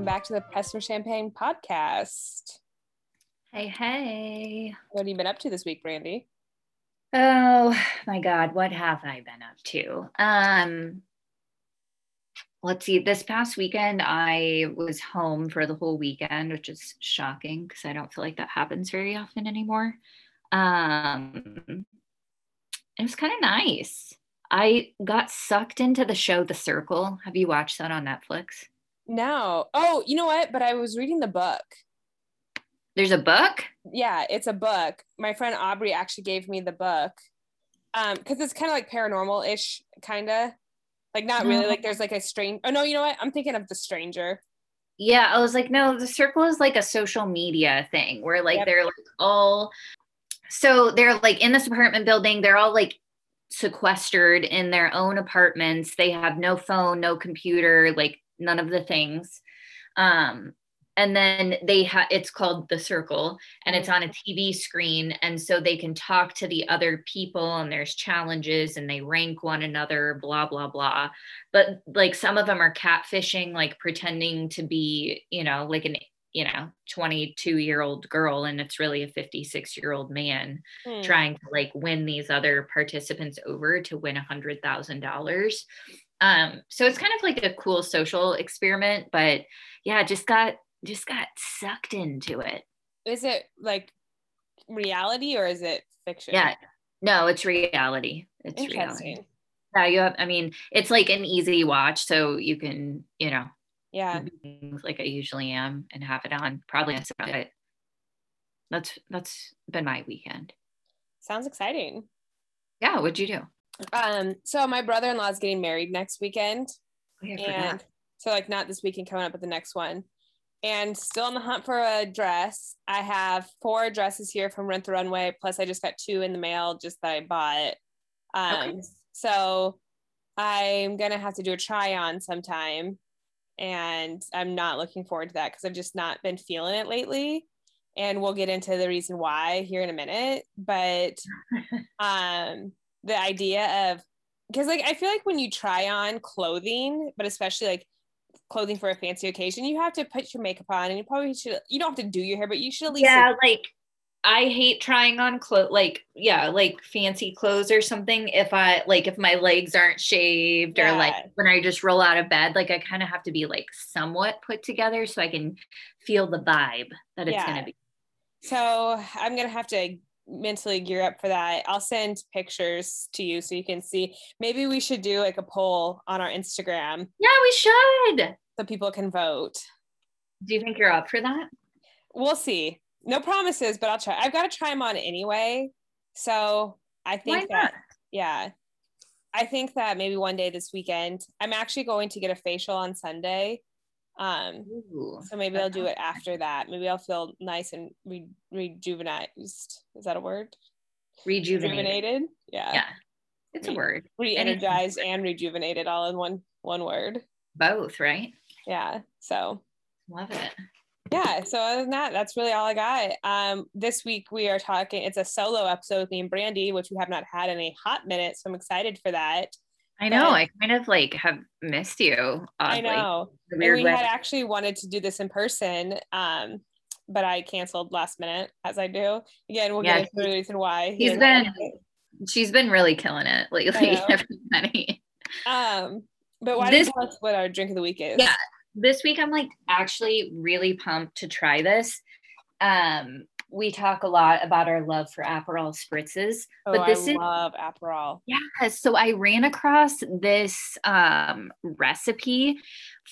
welcome back to the Pest for Champagne podcast. Hey, hey. What have you been up to this week, Brandy? Oh my God, what have I been up to? Let's see, this past weekend, I was home for the whole weekend, which is shocking because I don't feel like that happens very often anymore. It was kind of nice. I got sucked into the show, The Circle. Have you watched that on Netflix? No. Oh, you know what? But I was reading the book. There's a book? Yeah, it's a book. My friend Aubrey actually gave me the book because it's kind of like paranormal-ish, kind of. Like, not really, like there's like a strange, oh no, you know what? I'm thinking of The Stranger. Yeah, I was like, no, The Circle is like a social media thing where like they're like all, so they're like in this apartment building, they're all like sequestered in their own apartments. They have no phone, no computer, like none of the things. And then they it's called The Circle and it's on a TV screen. And so they can talk to the other people and there's challenges and they rank one another, blah, blah, blah. But like some of them are catfishing, like pretending to be, you know, like an, you know, 22-year-old girl. And it's really a 56-year-old man trying to like win these other participants over to win $100,000. So it's kind of like a cool social experiment, but yeah, just got sucked into it. Is it like reality or is it fiction? Yeah, no, it's reality. It's reality. Yeah, you have, I mean, it's like an easy watch, so you can, you know, do things like I usually am and have it on. Probably that's about it. That's been my weekend. Sounds exciting. Yeah, what'd you do? So my brother-in-law is getting married next weekend. Oh, yeah, and so like not this weekend coming up, but the next one. And still on the hunt for a dress. I have 4 dresses here from Rent the Runway. Plus I just got 2 in the mail just that I bought. Okay. So I'm going to have to do a try on sometime. And I'm not looking forward to that because I've just not been feeling it lately. And we'll get into the reason why here in a minute. But the idea of, because like, I feel like when you try on clothing, but especially like clothing for a fancy occasion, you have to put your makeup on and you probably should, you don't have to do your hair, but you should at least like I hate trying on clothes, like like fancy clothes or something, if I like if my legs aren't shaved or like when I just roll out of bed, like I kind of have to be like somewhat put together so I can feel the vibe that it's gonna be. So I'm gonna have to mentally gear up for that. I'll send pictures to you so you can see. Maybe we should do like a poll on our Instagram. Yeah, we should. So people can vote. Do you think you're up for that? We'll see. No promises, but I'll try. I've got to try them on anyway. So I think that, I think that maybe one day this weekend, I'm actually going to get a facial on Sunday. So maybe I'll do it after that. Maybe I'll feel nice and rejuvenated. Is that a word? Rejuvenated. Yeah. It's a word. Re-energized and rejuvenated all in one word. Both, right? Yeah. So love it. Yeah. So other than that, that's really all I got. This week we are talking, it's a solo episode with me and Brandy, which we have not had in a hot minute. So I'm excited for that. I know. I kind of like have missed you. Oddly. I know. And we had actually wanted to do this in person, but I canceled last minute, as I do. Again, we'll get into the reason why. She's been really killing it lately, everybody. But why don't you tell us what our drink of the week is? Yeah, this week I'm like actually really pumped to try this. We talk a lot about our love for Aperol spritzes, but this I love Aperol. Yeah, so I ran across this recipe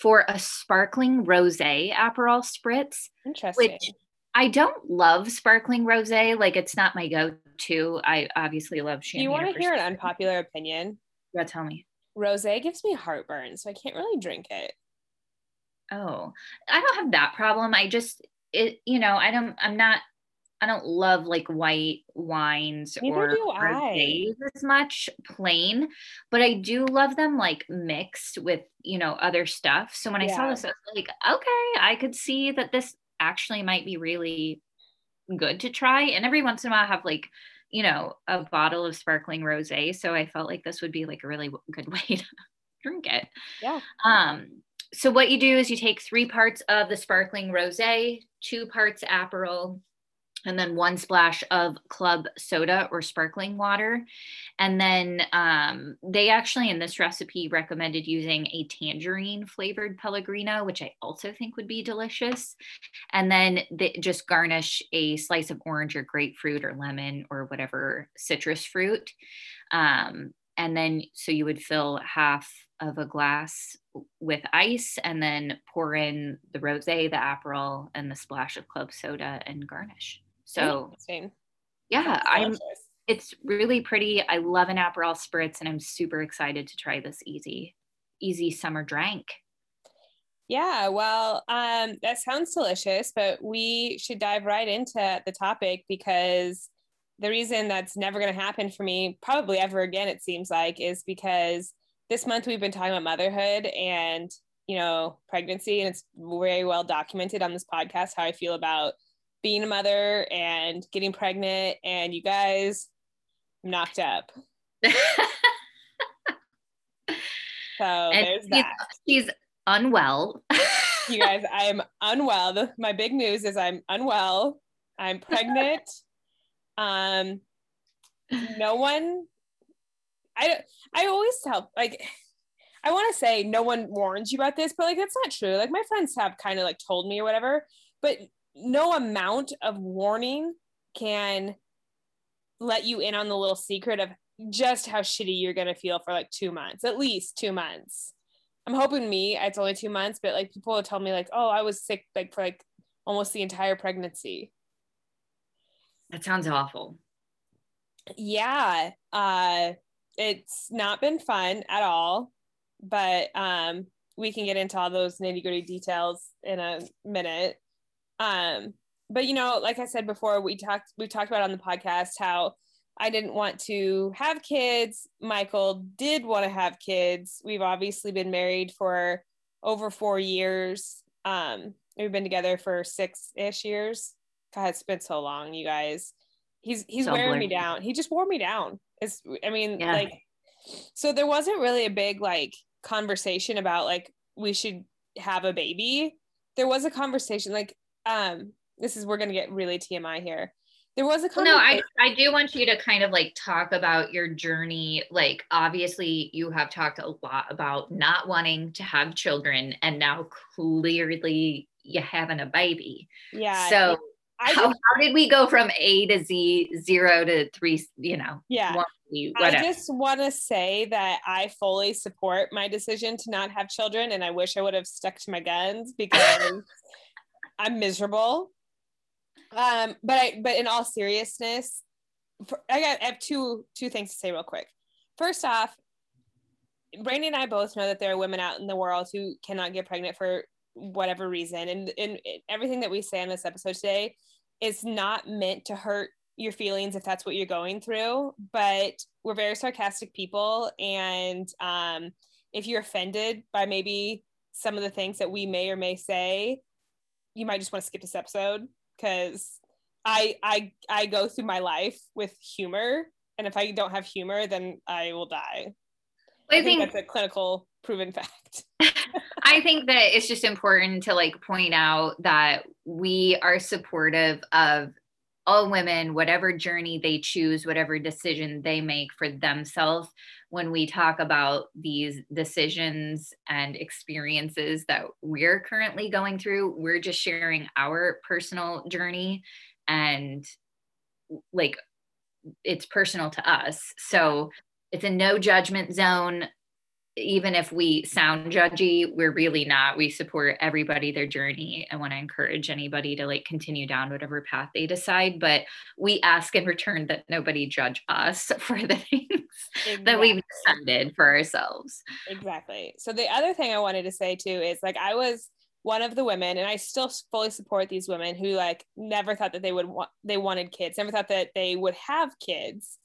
for a sparkling rosé Aperol spritz. Interesting. Which I don't love sparkling rosé; like it's not my go-to. I obviously love champagne. You want to hear an unpopular opinion? Yeah, tell me. Rosé gives me heartburn, so I can't really drink it. Oh, I don't have that problem. I just I don't love like white wines or rosés as much plain, but I do love them like mixed with, you know, other stuff. So when I saw this, I was like, okay, I could see that this actually might be really good to try. And every once in a while I have like, you know, a bottle of sparkling rosé. So I felt like this would be like a really good way to drink it. Yeah. So what you do is you take 3 parts of the sparkling rosé, 2 parts Aperol, and then 1 splash of club soda or sparkling water. And then they actually in this recipe recommended using a tangerine flavored Pellegrino, which I also think would be delicious. And then they just garnish a slice of orange or grapefruit or lemon or whatever citrus fruit. And then, so you would fill half of a glass with ice and then pour in the rosé, the Aperol, and the splash of club soda and garnish. So yeah, it's really pretty. I love an Aperol spritz and I'm super excited to try this easy summer drink. Yeah, well, that sounds delicious, but we should dive right into the topic because the reason that's never going to happen for me, probably ever again, it seems like, is because this month we've been talking about motherhood and, you know, pregnancy, and it's very well documented on this podcast how I feel about being a mother and getting pregnant, and you guys, I'm knocked up. There's that. She's unwell. You guys, I'm unwell. My big news is I'm unwell. I'm pregnant. No one, I always tell, like, I want to say no one warns you about this, but like, that's not true. Like my friends have kind of like told me or whatever, but no amount of warning can let you in on the little secret of just how shitty you're going to feel for like 2 months, at least 2 months. I'm hoping it's only 2 months, but like people will tell me like, oh, I was sick like for like almost the entire pregnancy. That sounds awful. Yeah. It's not been fun at all, but we can get into all those nitty-gritty details in a minute. But you know, like I said before, we talked about on the podcast how I didn't want to have kids. Michael did want to have kids. We've obviously been married for over 4 years. We've been together for 6-ish years. God, it's been so long, you guys. He's wearing me down. He just wore me down. So there wasn't really a big like conversation about like we should have a baby. There was a conversation like we're gonna get really TMI here. There was a conversation. Well, no, I do want you to kind of like talk about your journey. Like obviously you have talked a lot about not wanting to have children, and now clearly you're having a baby. Yeah. So. How did we go from A to Z, 0 to 3, you know? Yeah. 1, 2, whatever. I just want to say that I fully support my decision to not have children. And I wish I would have stuck to my guns because I'm miserable. But in all seriousness, I have two things to say real quick. First off, Brandy and I both know that there are women out in the world who cannot get pregnant for whatever reason. And everything that we say on this episode today is not meant to hurt your feelings if that's what you're going through, but we're very sarcastic people. And if you're offended by maybe some of the things that we may or may say, you might just want to skip this episode because I go through my life with humor. And if I don't have humor, then I will die. I think that's a clinical proven fact. I think that it's just important to like point out that we are supportive of all women, whatever journey they choose, whatever decision they make for themselves. When we talk about these decisions and experiences that we're currently going through, we're just sharing our personal journey, and like it's personal to us. So it's a no judgment zone. Even if we sound judgy, we're really not. We support everybody, their journey. I want to encourage anybody to like continue down whatever path they decide, but we ask in return that nobody judge us for the things that we've decided for ourselves. Exactly. So the other thing I wanted to say too is like, I was one of the women, and I still fully support these women who like never thought that they wanted kids, never thought that they would have kids.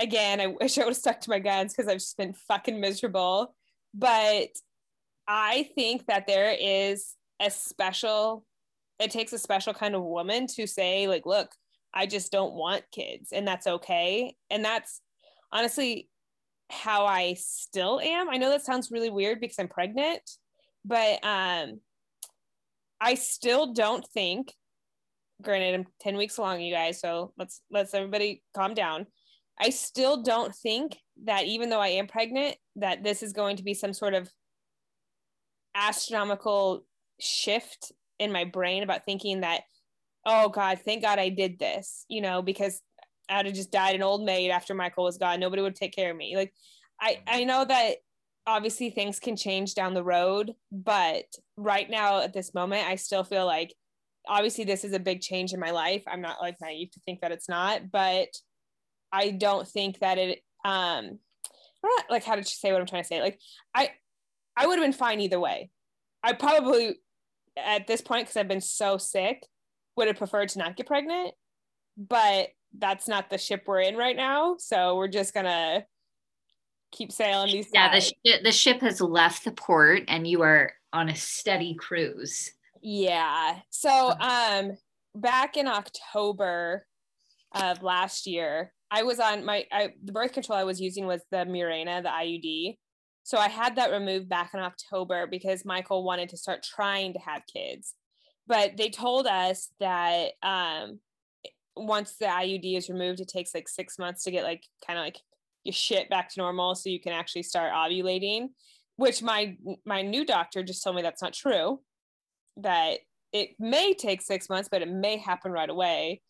Again, I wish I would have stuck to my guns because I've just been fucking miserable. But I think that there is it takes a special kind of woman to say like, look, I just don't want kids, and that's okay. And that's honestly, how I still am. I know that sounds really weird because I'm pregnant, but I still don't think, granted, I'm 10 weeks along, you guys, so let's everybody calm down. I still don't think that even though I am pregnant, that this is going to be some sort of astronomical shift in my brain about thinking that, oh God, thank God I did this, you know, because I'd have just died an old maid after Michael was gone. Nobody would take care of me. Like, I know that obviously things can change down the road, but right now at this moment, I still feel like, obviously this is a big change in my life. I'm not like naive to think that it's not, but I don't think that it, like, how did you say what I'm trying to say? Like, I would have been fine either way. I probably at this point, because I've been so sick, would have preferred to not get pregnant, but that's not the ship we're in right now. So we're just gonna keep sailing these. Yeah, the ship has left the port and you are on a steady cruise. Yeah. So back in October of last year, I was on the birth control I was using was the Mirena, the IUD. So I had that removed back in October because Michael wanted to start trying to have kids. But they told us that once the IUD is removed, it takes like 6 months to get like kind of like your shit back to normal so you can actually start ovulating, which my new doctor just told me that's not true, that it may take 6 months, but it may happen right away.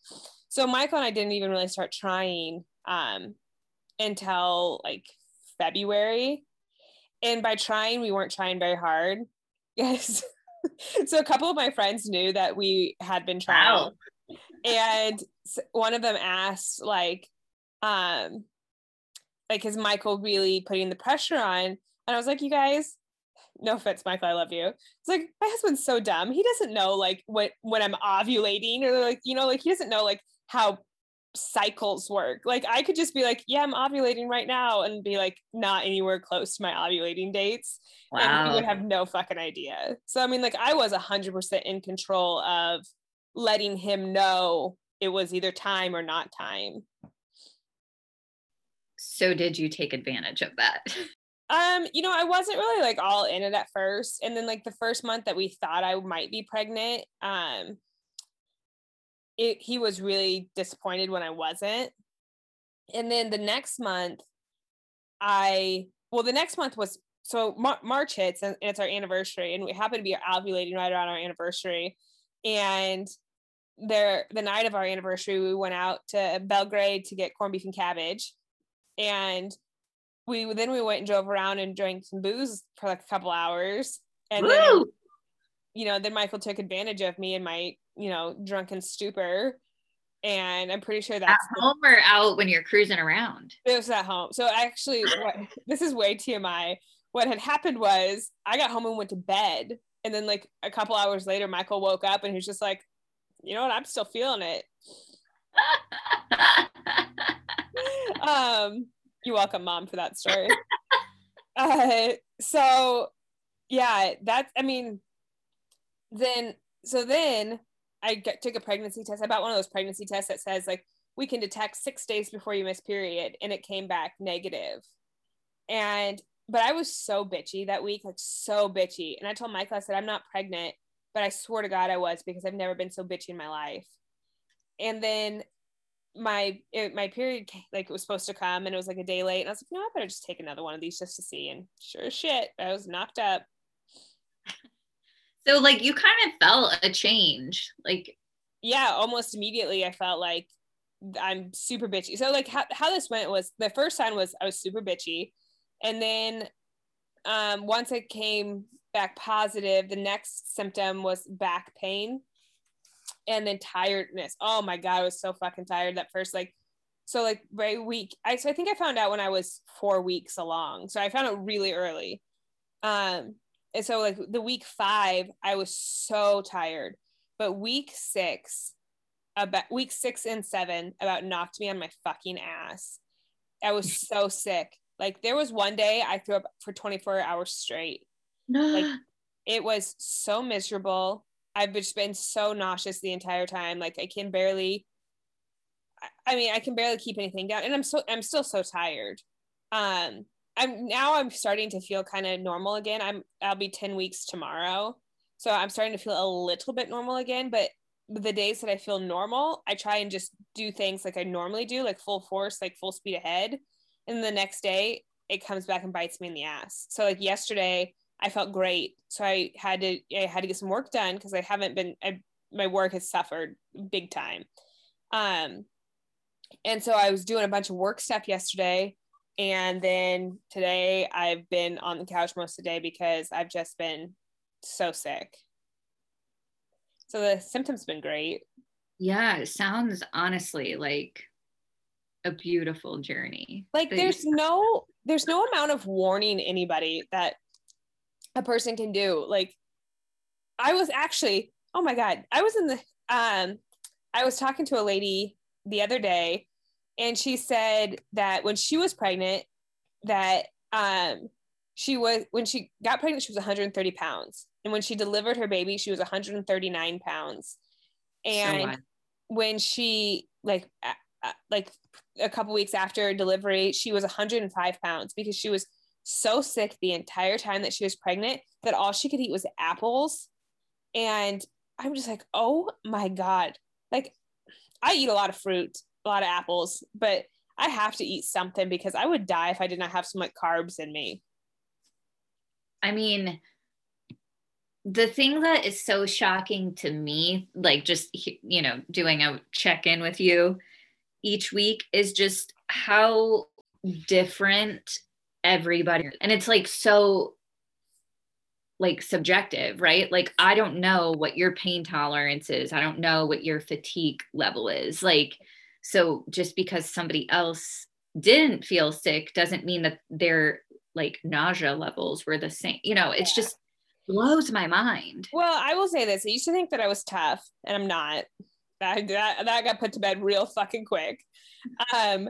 So Michael and I didn't even really start trying until like February. And by trying, we weren't trying very hard. Yes. So a couple of my friends knew that we had been trying. Wow. And one of them asked like, is Michael really putting the pressure on? And I was like, you guys, no offense, Michael, I love you. It's like, my husband's so dumb. He doesn't know like what, when I'm ovulating or like, you know, like he doesn't know like how cycles work. Like I could just be like, yeah, I'm ovulating right now, and be like not anywhere close to my ovulating dates. Wow. And he would have no fucking idea. So I mean, like I was 100% in control of letting him know it was either time or not time. So did you take advantage of that? You know, I wasn't really like all in it at first. And then like the first month that we thought I might be pregnant, he was really disappointed when I wasn't. And then the next month was, so March hits and it's our anniversary, and we happened to be ovulating right around our anniversary. And the night of our anniversary, we went out to Belgrade to get corned beef and cabbage. And we went and drove around and drank some booze for like a couple hours. And Woo! Then, you know, then Michael took advantage of me and my, you know, drunken stupor. And I'm pretty sure that's at home or out when you're cruising around. It was at home. So actually this is way TMI. What had happened was I got home and went to bed. And then like a couple hours later, Michael woke up and he was just like, you know what? I'm still feeling it. You're welcome, Mom, for that story. So yeah, then I took a pregnancy test. I bought one of those pregnancy tests that says like, we can detect 6 days before you miss period. And it came back negative. But I was so bitchy that week, like so bitchy. And I told Michael, I said, I'm not pregnant, but I swear to God I was, because I've never been so bitchy in my life. And then my period, like it was supposed to come and it was like a day late. And I was like, no, I better just take another one of these just to see. And sure as shit, I was knocked up. So like you kind of felt a change, like. Yeah, almost immediately I felt like I'm super bitchy. So like how this went was, the first sign was I was super bitchy. And then once I came back positive, the next symptom was back pain and then tiredness. Oh my God, I was so fucking tired that first, like, so like very weak. So I think I found out when I was 4 weeks along. So I found out really early. And so like the week 5, I was so tired, but week 6 and 7 about knocked me on my fucking ass. I was so sick. Like there was one day I threw up for 24 hours straight. Like it was so miserable. I've just been so nauseous the entire time. Like I can barely keep anything down, and I'm still so tired. I'm starting to feel kind of normal again. I'll be 10 weeks tomorrow. So I'm starting to feel a little bit normal again, but the days that I feel normal, I try and just do things like I normally do, like full force, like full speed ahead. And the next day it comes back and bites me in the ass. So like yesterday I felt great. So I had to get some work done because my work has suffered big time. And so I was doing a bunch of work stuff yesterday. And then today I've been on the couch most of the day because I've just been so sick. So the symptoms have been great. Yeah, it sounds honestly like a beautiful journey. Like there's no amount of warning anybody that a person can do. Like I was actually, oh my God, I was talking to a lady the other day and she said that when she was pregnant, that when she got pregnant, she was 130 pounds. And when she delivered her baby, she was 139 pounds. And when she like a couple weeks after delivery, she was 105 pounds because she was so sick the entire time that she was pregnant that all she could eat was apples. And I'm just like, oh my God. Like I eat a lot of fruit, a lot of apples, but I have to eat something because I would die if I did not have some like carbs in me. I mean, the thing that is so shocking to me, like just, you know, doing a check-in with you each week is just how different everybody is. And it's like, so like subjective, right? Like, I don't know what your pain tolerance is. I don't know what your fatigue level is. Like, so just because somebody else didn't feel sick doesn't mean that their like nausea levels were the same, you know, it's just blows my mind. Well, I will say this. I used to think that I was tough and I'm not. That got put to bed real fucking quick. I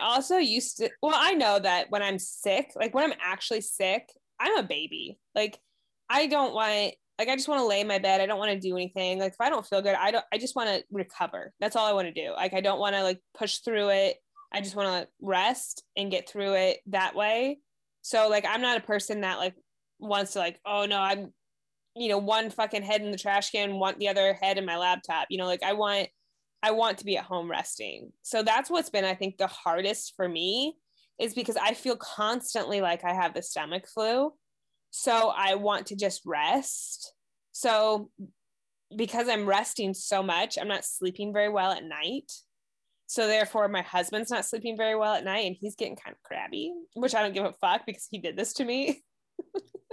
also used to, well, I know that when I'm sick, like when I'm actually sick, I'm a baby. Like I don't want, like, I just want to lay in my bed. I don't want to do anything. Like if I don't feel good, I just want to recover. That's all I want to do. Like, I don't want to like push through it. I just want to like, rest and get through it that way. So like, I'm not a person that like wants to like, oh no, I'm, you know, one fucking head in the trash can, want the other head in my laptop, you know, like I want to be at home resting. So that's what's been, I think, the hardest for me is because I feel constantly like I have the stomach flu. So I want to just rest. So because I'm resting so much, I'm not sleeping very well at night. So therefore my husband's not sleeping very well at night and he's getting kind of crabby, which I don't give a fuck because he did this to me.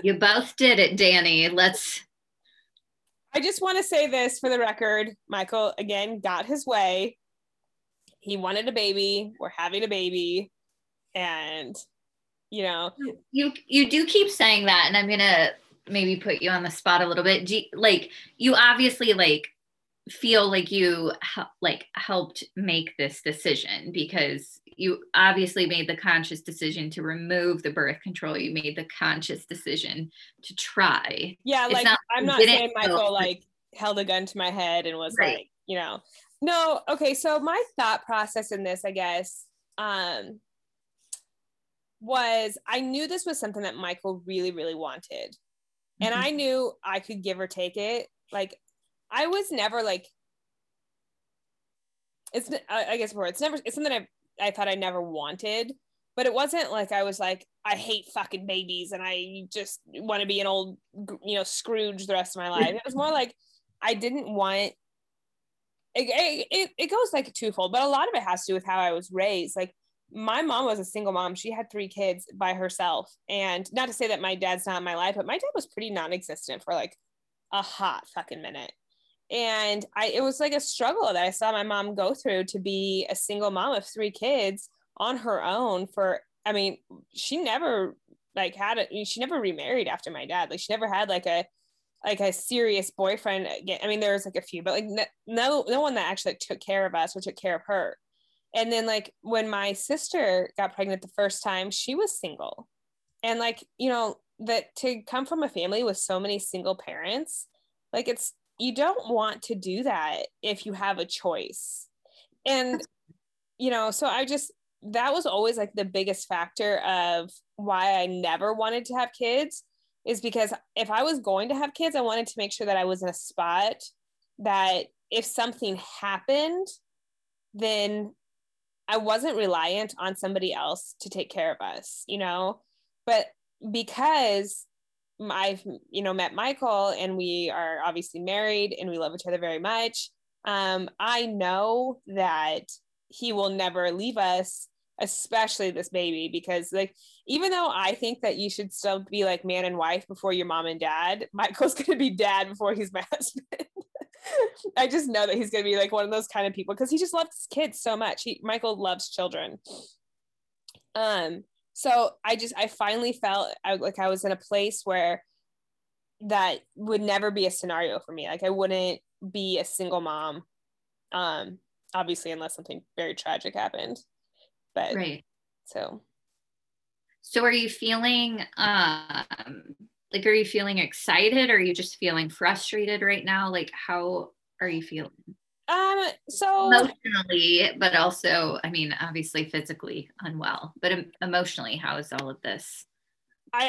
You both did it, Danny. I just want to say this for the record. Michael, again, got his way. He wanted a baby. We're having a baby. And, you know. You do keep saying that. And I'm going to maybe put you on the spot a little bit. Like, you obviously, like, feel like you, like, helped make this decision because you obviously made the conscious decision to remove the birth control. You made the conscious decision to try. Yeah, like, I'm not saying Michael, like, held a gun to my head and was like, you know. No, okay, so my thought process in this, I guess, was I knew this was something that Michael really, really wanted. Mm-hmm. And I knew I could give or take it. Like, I was never like, it's something I thought I never wanted, but it wasn't like, I was like, I hate fucking babies. And I just want to be an old, you know, Scrooge the rest of my life. It was more like, I didn't want, it goes like twofold, but a lot of it has to do with how I was raised. Like my mom was a single mom. She had 3 kids by herself. And not to say that my dad's not in my life, but my dad was pretty non-existent for like a hot fucking minute. And it was like a struggle that I saw my mom go through to be a single mom of 3 kids on her own she never remarried after my dad. Like she never had like a serious boyfriend again. I mean, there was like a few, but like no one that actually like, took care of us or took care of her. And then like when my sister got pregnant the first time, she was single. And like, you know, that to come from a family with so many single parents, like you don't want to do that if you have a choice. And, you know, so that was always like the biggest factor of why I never wanted to have kids, is because if I was going to have kids, I wanted to make sure that I was in a spot that if something happened, then I wasn't reliant on somebody else to take care of us, you know. But because I've, you know, met Michael and we are obviously married and we love each other very much, I know that he will never leave us, especially this baby, because like, even though I think that you should still be like man and wife before your mom and dad, Michael's going to be dad before he's my husband. I just know that he's going to be like one of those kind of people, because he just loves kids so much. Michael loves children. So I finally felt like I was in a place where that would never be a scenario for me. Like I wouldn't be a single mom, obviously, unless something very tragic happened. But right. So are you feeling are you feeling excited, or are you just feeling frustrated right now? Like, how are you feeling? So emotionally, but also, I mean, obviously physically unwell, but emotionally, how is all of this? I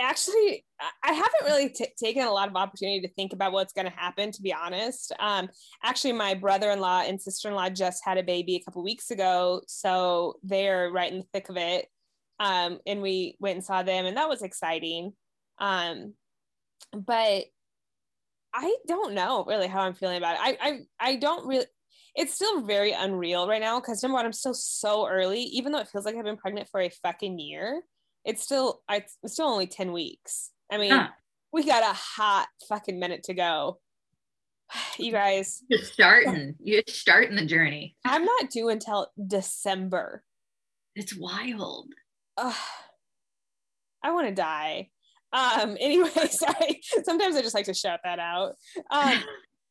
haven't really taken a lot of opportunity to think about what's going to happen, to be honest. Actually, my brother-in-law and sister-in-law just had a baby a couple weeks ago, so they're right in the thick of it. And we went and saw them, and that was exciting. But I don't know really how I'm feeling about it. I don't really, it's still very unreal right now, because number one, I'm still so early, even though it feels like I've been pregnant for a fucking year. It's still only 10 weeks. I mean, We got a hot fucking minute to go. You guys. You're starting the journey. I'm not due until December. It's wild. Ugh, I want to die. Anyway, sorry. Sometimes I just like to shout that out.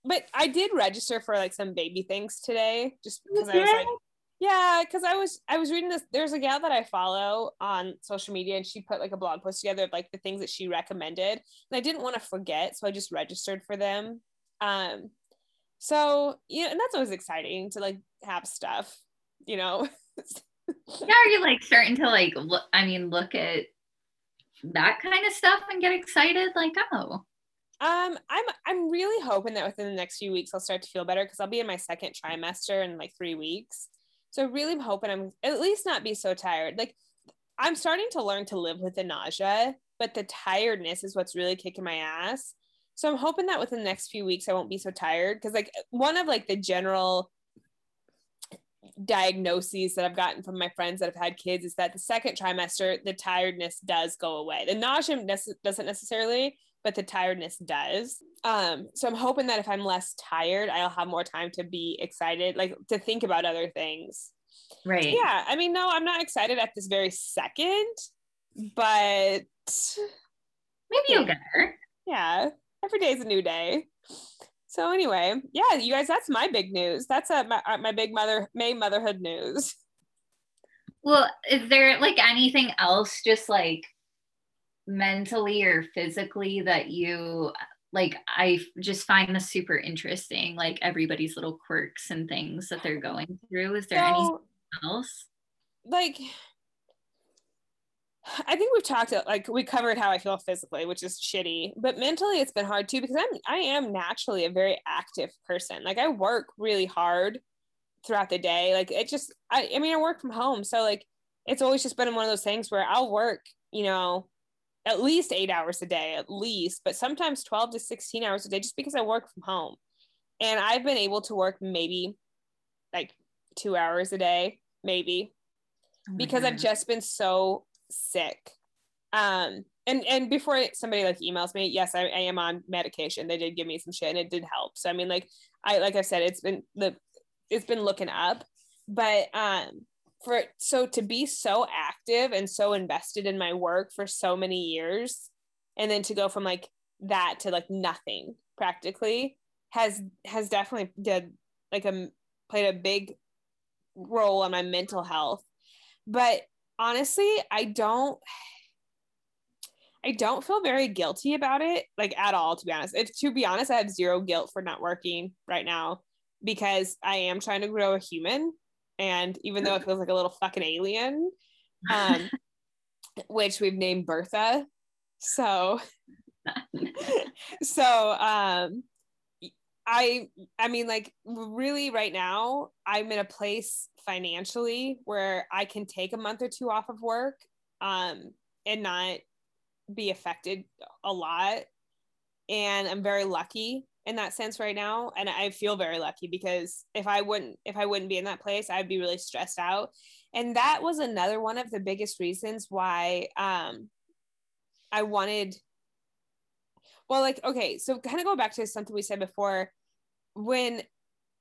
But I did register for like some baby things today, just because I was like, yeah, because I was reading this. There's a gal that I follow on social media, and she put like a blog post together of like the things that she recommended, and I didn't want to forget, so I just registered for them. So you know, and that's always exciting to like have stuff, you know. Yeah, are you like starting to like look at that kind of stuff and get excited? Like, oh. I'm really hoping that within the next few weeks I'll start to feel better, because I'll be in my second trimester in like 3 weeks. So really hoping I'm at least not be so tired. Like I'm starting to learn to live with the nausea, but the tiredness is what's really kicking my ass. So I'm hoping that within the next few weeks, I won't be so tired. Cause like one of like the general diagnoses that I've gotten from my friends that have had kids is that the second trimester, the tiredness does go away. The nausea doesn't necessarily, but the tiredness does. So I'm hoping that if I'm less tired, I'll have more time to be excited, like to think about other things. Right. So yeah. I mean, no, I'm not excited at this very second, but maybe you'll get her. Yeah. Every day is a new day. So anyway, yeah, you guys, that's my big news. That's my big motherhood news. Well, is there like anything else just like mentally or physically that you like? I just find this super interesting, like everybody's little quirks and things that they're going through. Is there anything else? Like, I think we've talked like we covered how I feel physically, which is shitty, but mentally it's been hard too, because I am naturally a very active person. Like I work really hard throughout the day. Like it just, I mean, I work from home. So like, it's always just been one of those things where I'll work, you know, at least 8 hours a day, at least, but sometimes 12 to 16 hours a day, just because I work from home. And I've been able to work maybe like 2 hours a day, maybe, because I've just been so sick. And before somebody like emails me, yes, I am on medication. They did give me some shit and it did help. So, I mean, like I said, it's been looking up, but, to be so active and so invested in my work for so many years, and then to go from like that to like nothing practically has definitely played a big role on my mental health. But honestly, I don't feel very guilty about it, like at all, to be honest. I have zero guilt for not working right now, because I am trying to grow a human. And even though it feels like a little fucking alien, which we've named Bertha. So I mean, like, really right now I'm in a place financially where I can take a month or two off of work and not be affected a lot. And I'm very lucky in that sense right now. And I feel very lucky because if I wouldn't be in that place, I'd be really stressed out. And that was another one of the biggest reasons why I wanted, well, like, okay, so kind of go back to something we said before. When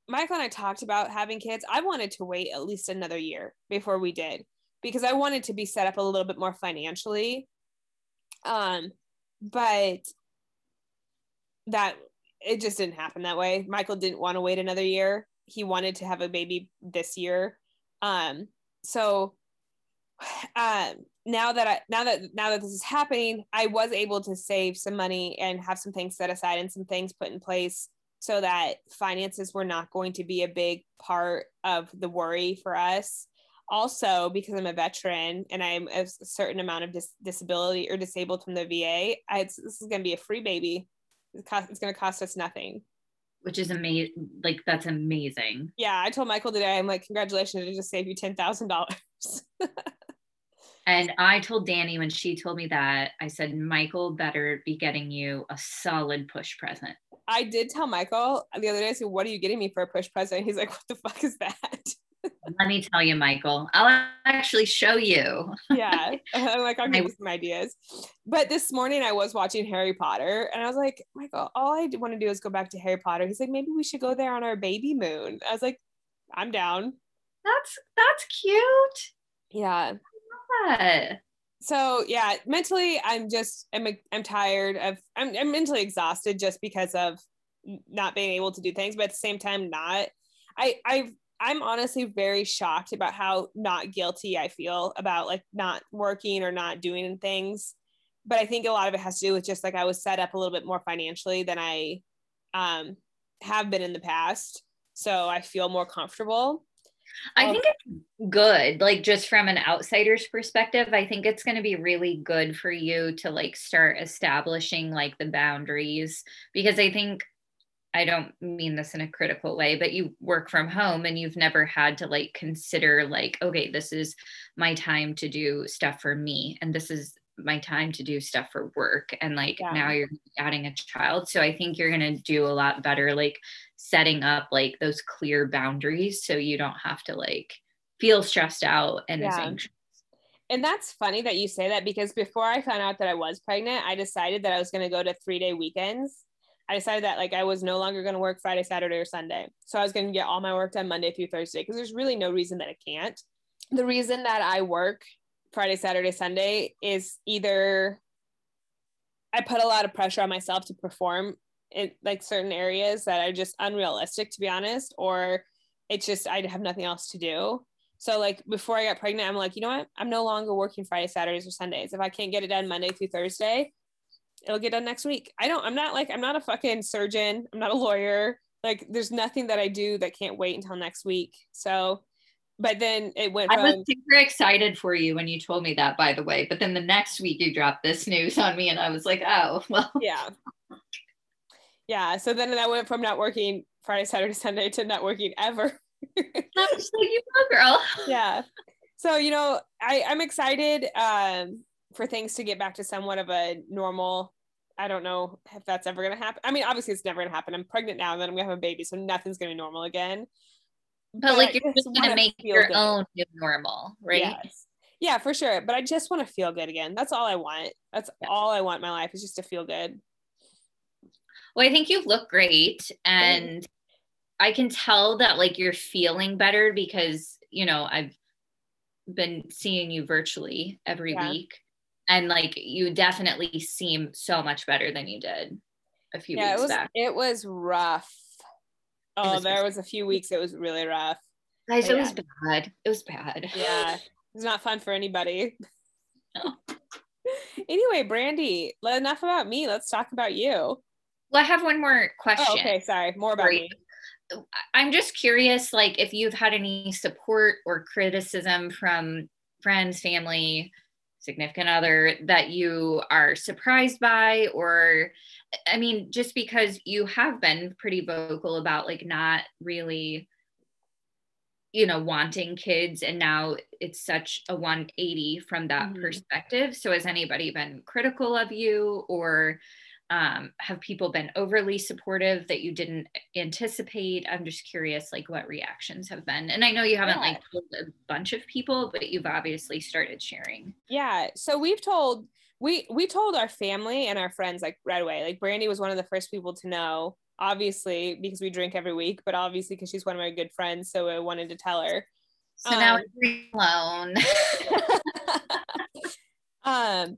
Michael and I talked about having kids, I wanted to wait at least another year before we did, because I wanted to be set up a little bit more financially. But that, it just didn't happen that way. Michael didn't want to wait another year. He wanted to have a baby this year. Now that this is happening, I was able to save some money and have some things set aside and some things put in place so that finances were not going to be a big part of the worry for us. Also, because I'm a veteran and I'm a certain amount of disability or disabled from the VA, this is going to be a free baby. It's going to cost us nothing, which is amazing. Like, that's amazing. Yeah. I told Michael today, I'm like, congratulations, I just saved you $10,000. And I told Danny when she told me that, I said, Michael better be getting you a solid push present. I did tell Michael the other day, I said, what are you getting me for a push present? He's like, what the fuck is that? Let me tell you, Michael, I'll actually show you. Yeah. I'm like, I'll give you some ideas. But this morning I was watching Harry Potter and I was like, Michael, all I want to do is go back to Harry Potter. He's like, maybe we should go there on our baby moon. I was like, I'm down. That's cute. Yeah. Yeah. So yeah, mentally, I'm mentally exhausted just because of not being able to do things, but at the same time, I'm honestly very shocked about how not guilty I feel about, like, not working or not doing things. But I think a lot of it has to do with just, like, I was set up a little bit more financially than I have been in the past. So I feel more comfortable. I think it's good. Like, just from an outsider's perspective, I think it's going to be really good for you to, like, start establishing, like, the boundaries, because I think, I don't mean this in a critical way, but you work from home and you've never had to, like, consider, like, okay, this is my time to do stuff for me and this is my time to do stuff for work. And, like, Now you're adding a child. So I think you're going to do a lot better, like, setting up, like, those clear boundaries so you don't have to, like, feel stressed out and as anxious. And that's funny that you say that, because before I found out that I was pregnant, I decided that I was going to go to 3-day weekends. I decided that, like, I was no longer going to work Friday, Saturday, or Sunday. So I was going to get all my work done Monday through Thursday, because there's really no reason that I can't. The reason that I work Friday, Saturday, Sunday is either I put a lot of pressure on myself to perform in, like, certain areas that are just unrealistic, to be honest, or it's just, I have nothing else to do. So, like, before I got pregnant, I'm like, you know what? I'm no longer working Friday, Saturdays, or Sundays. If I can't get it done Monday through Thursday, it'll get done next week. I'm not a fucking surgeon. I'm not a lawyer. Like, there's nothing that I do that can't wait until next week. So, but then it went I was super excited for you when you told me that, by the way, but then the next week you dropped this news on me and I was like, oh, well. Yeah. Yeah. So then I went from not working Friday, Saturday, Sunday to not working ever. That's what you know, girl. Yeah. So, you know, I'm excited. For things to get back to somewhat of a normal. I don't know if that's ever going to happen. I mean, obviously it's never going to happen. I'm pregnant now and then I'm going to have a baby. So nothing's going to be normal again. But like, you're just going to make your own new normal, right? Yes. Yeah, for sure. But I just want to feel good again. That's all I want. That's all I want in my life, is just to feel good. Well, I think you've looked great. And I can tell that, like, you're feeling better because, you know, I've been seeing you virtually every week. And like, you definitely seem so much better than you did a few weeks back. It was rough. There was a few weeks it was really rough. Guys, but it was bad. It was bad. Yeah. It was not fun for anybody. No. Anyway, Brandy, enough about me. Let's talk about you. Well, I have one more question. Oh, okay, sorry. More about me. I'm just curious, like, if you've had any support or criticism from friends, family, significant other that you are surprised by, or, I mean, just because you have been pretty vocal about, like, not really, you know, wanting kids, and now it's such a 180 from that perspective. So has anybody been critical of you, or have people been overly supportive that you didn't anticipate? I'm just curious, like, what reactions have been. And I know you haven't like told a bunch of people, but you've obviously started sharing. Yeah. So we've told, we told our family and our friends, like, right away. Like, Brandy was one of the first people to know, obviously because we drink every week, but obviously because she's one of my good friends. So I wanted to tell her. So now I drink alone.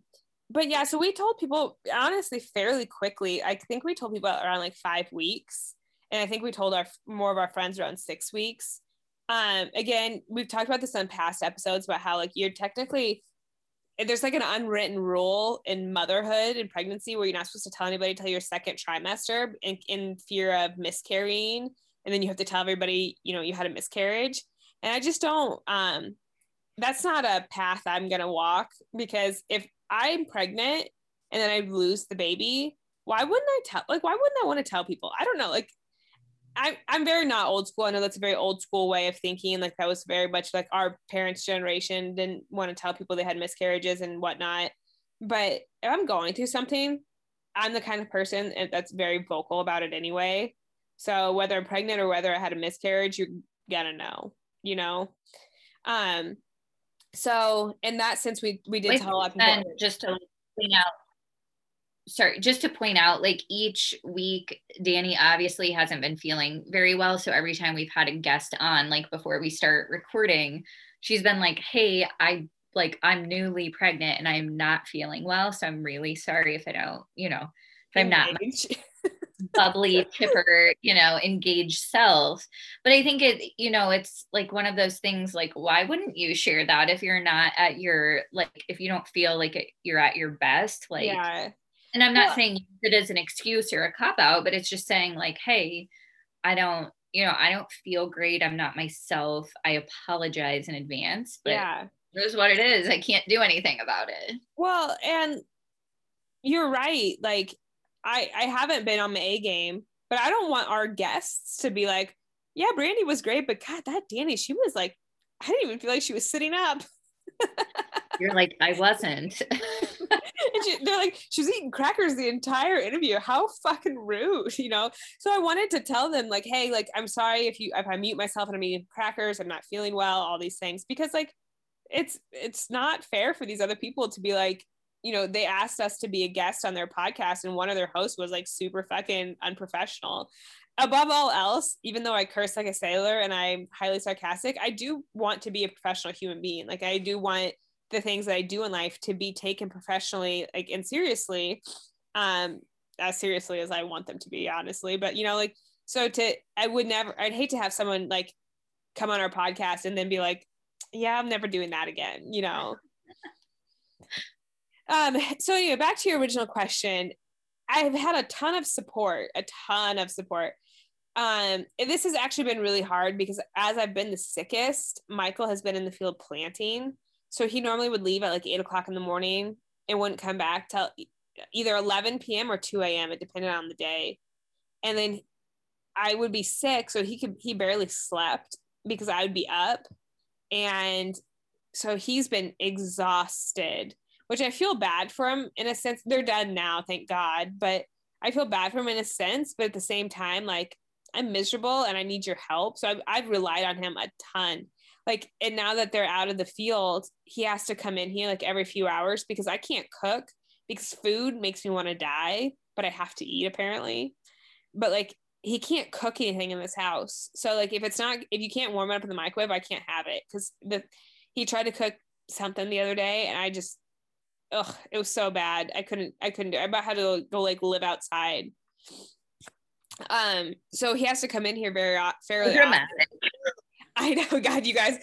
But yeah, so we told people honestly fairly quickly. I think we told people around like 5 weeks, and I think we told our more of our friends around 6 weeks. Again, we've talked about this on past episodes about how, like, you're technically, there's like an unwritten rule in motherhood and pregnancy where you're not supposed to tell anybody till your second trimester in fear of miscarrying, and then you have to tell everybody, you know, you had a miscarriage. And I just don't. That's not a path I'm gonna walk, because if I'm pregnant and then I lose the baby, why wouldn't I tell, like, why wouldn't I want to tell people? I don't know. Like, I'm very not old school. I know that's a very old school way of thinking. Like, that was very much like our parents' generation didn't want to tell people they had miscarriages and whatnot. But if I'm going through something, I'm the kind of person that's very vocal about it anyway. So whether I'm pregnant or whether I had a miscarriage, you're gonna know, you know? So in that sense, we did tell a lot of people. Just to point out, like, each week, Danny obviously hasn't been feeling very well. So every time we've had a guest on, like, before we start recording, she's been like, hey, I'm newly pregnant and I'm not feeling well. So I'm really sorry if I don't, you know, if I'm not my bubbly, chipper, you know, engaged self. But I think it, you know, it's like one of those things, like, why wouldn't you share that if you're not at your, like, if you don't feel like you're at your best, like, yeah. And I'm not saying it is an excuse or a cop-out, but it's just saying, like, hey, I don't feel great. I'm not myself. I apologize in advance, but it is what it is. I can't do anything about it. Well, and you're right. Like, I haven't been on my A game, but I don't want our guests to be like, yeah, Brandy was great, but God, that Danny, she was like, I didn't even feel like she was sitting up. You're like, I wasn't. And they're like, she was eating crackers the entire interview. How fucking rude, you know? So I wanted to tell them, like, hey, like, I'm sorry if I mute myself and I'm eating crackers, I'm not feeling well, all these things, because, like, it's not fair for these other people to be like, you know, they asked us to be a guest on their podcast and one of their hosts was, like, super fucking unprofessional. Above all else, even though I curse like a sailor and I'm highly sarcastic, I do want to be a professional human being. Like, I do want the things that I do in life to be taken professionally, like, and seriously, as seriously as I want them to be, honestly. But, you know, like, so I'd hate to have someone, like, come on our podcast and then be like, yeah, I'm never doing that again, you know? So anyway, back to your original question, I've had a ton of support. And this has actually been really hard because as I've been the sickest, Michael has been in the field planting. So he normally would leave at like 8:00 in the morning and wouldn't come back till either 11 p.m. or 2 a.m. It depended on the day. And then I would be sick. So he barely slept because I would be up. And so he's been exhausted, which I feel bad for him in a sense. They're done now, thank God. But I feel bad for him in a sense. But at the same time, like, I'm miserable and I need your help. So I've relied on him a ton. Like, and now that they're out of the field, he has to come in here like every few hours because I can't cook because food makes me want to die, but I have to eat apparently. But, like, he can't cook anything in this house. So, like, if you can't warm it up in the microwave, I can't have it because he tried to cook something the other day and I just, it was so bad. I couldn't do it. I about had to go like live outside. So he has to come in here fairly often. I know, God, you guys,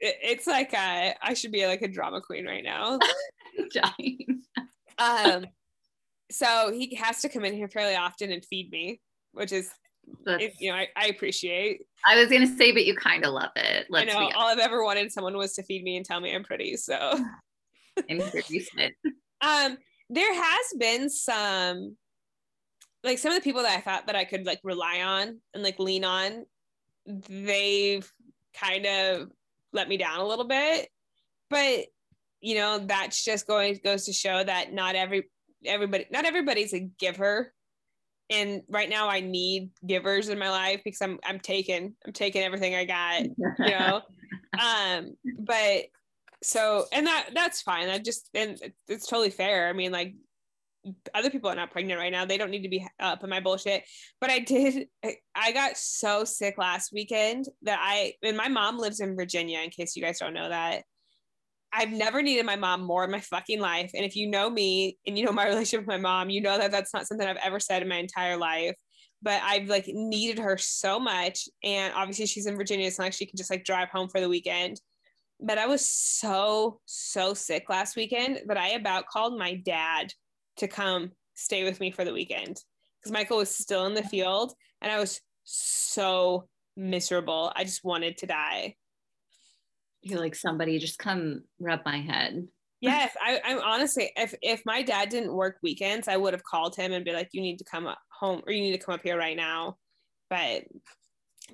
it's like, I should be like a drama queen right now. So he has to come in here fairly often and feed me, which is I appreciate. I was going to say, but you kind of love it. Let's I know. All I've ever wanted someone was to feed me and tell me I'm pretty. So there has been some, like, some of the people that I thought that I could like rely on and like lean on, they've kind of let me down a little bit, but you know, that's just goes to show that not everybody's a giver. And right now I need givers in my life because I'm taking everything I got, you know? But so, and that's fine. And it's totally fair. I mean, like, other people are not pregnant right now. They don't need to be up in my bullshit. But I got so sick last weekend that and my mom lives in Virginia, in case you guys don't know that. I've never needed my mom more in my fucking life. And if you know me and you know my relationship with my mom, you know that that's not something I've ever said in my entire life, but I've like needed her so much. And obviously she's in Virginia. It's not like she can just like drive home for the weekend, but I was so sick last weekend that I about called my dad to come stay with me for the weekend because Michael was still in the field and I was so miserable. I just wanted to die. You're like, somebody just come rub my head. Yes. I'm honestly, if my dad didn't work weekends, I would have called him and be like, you need to come up home or you need to come up here right now. But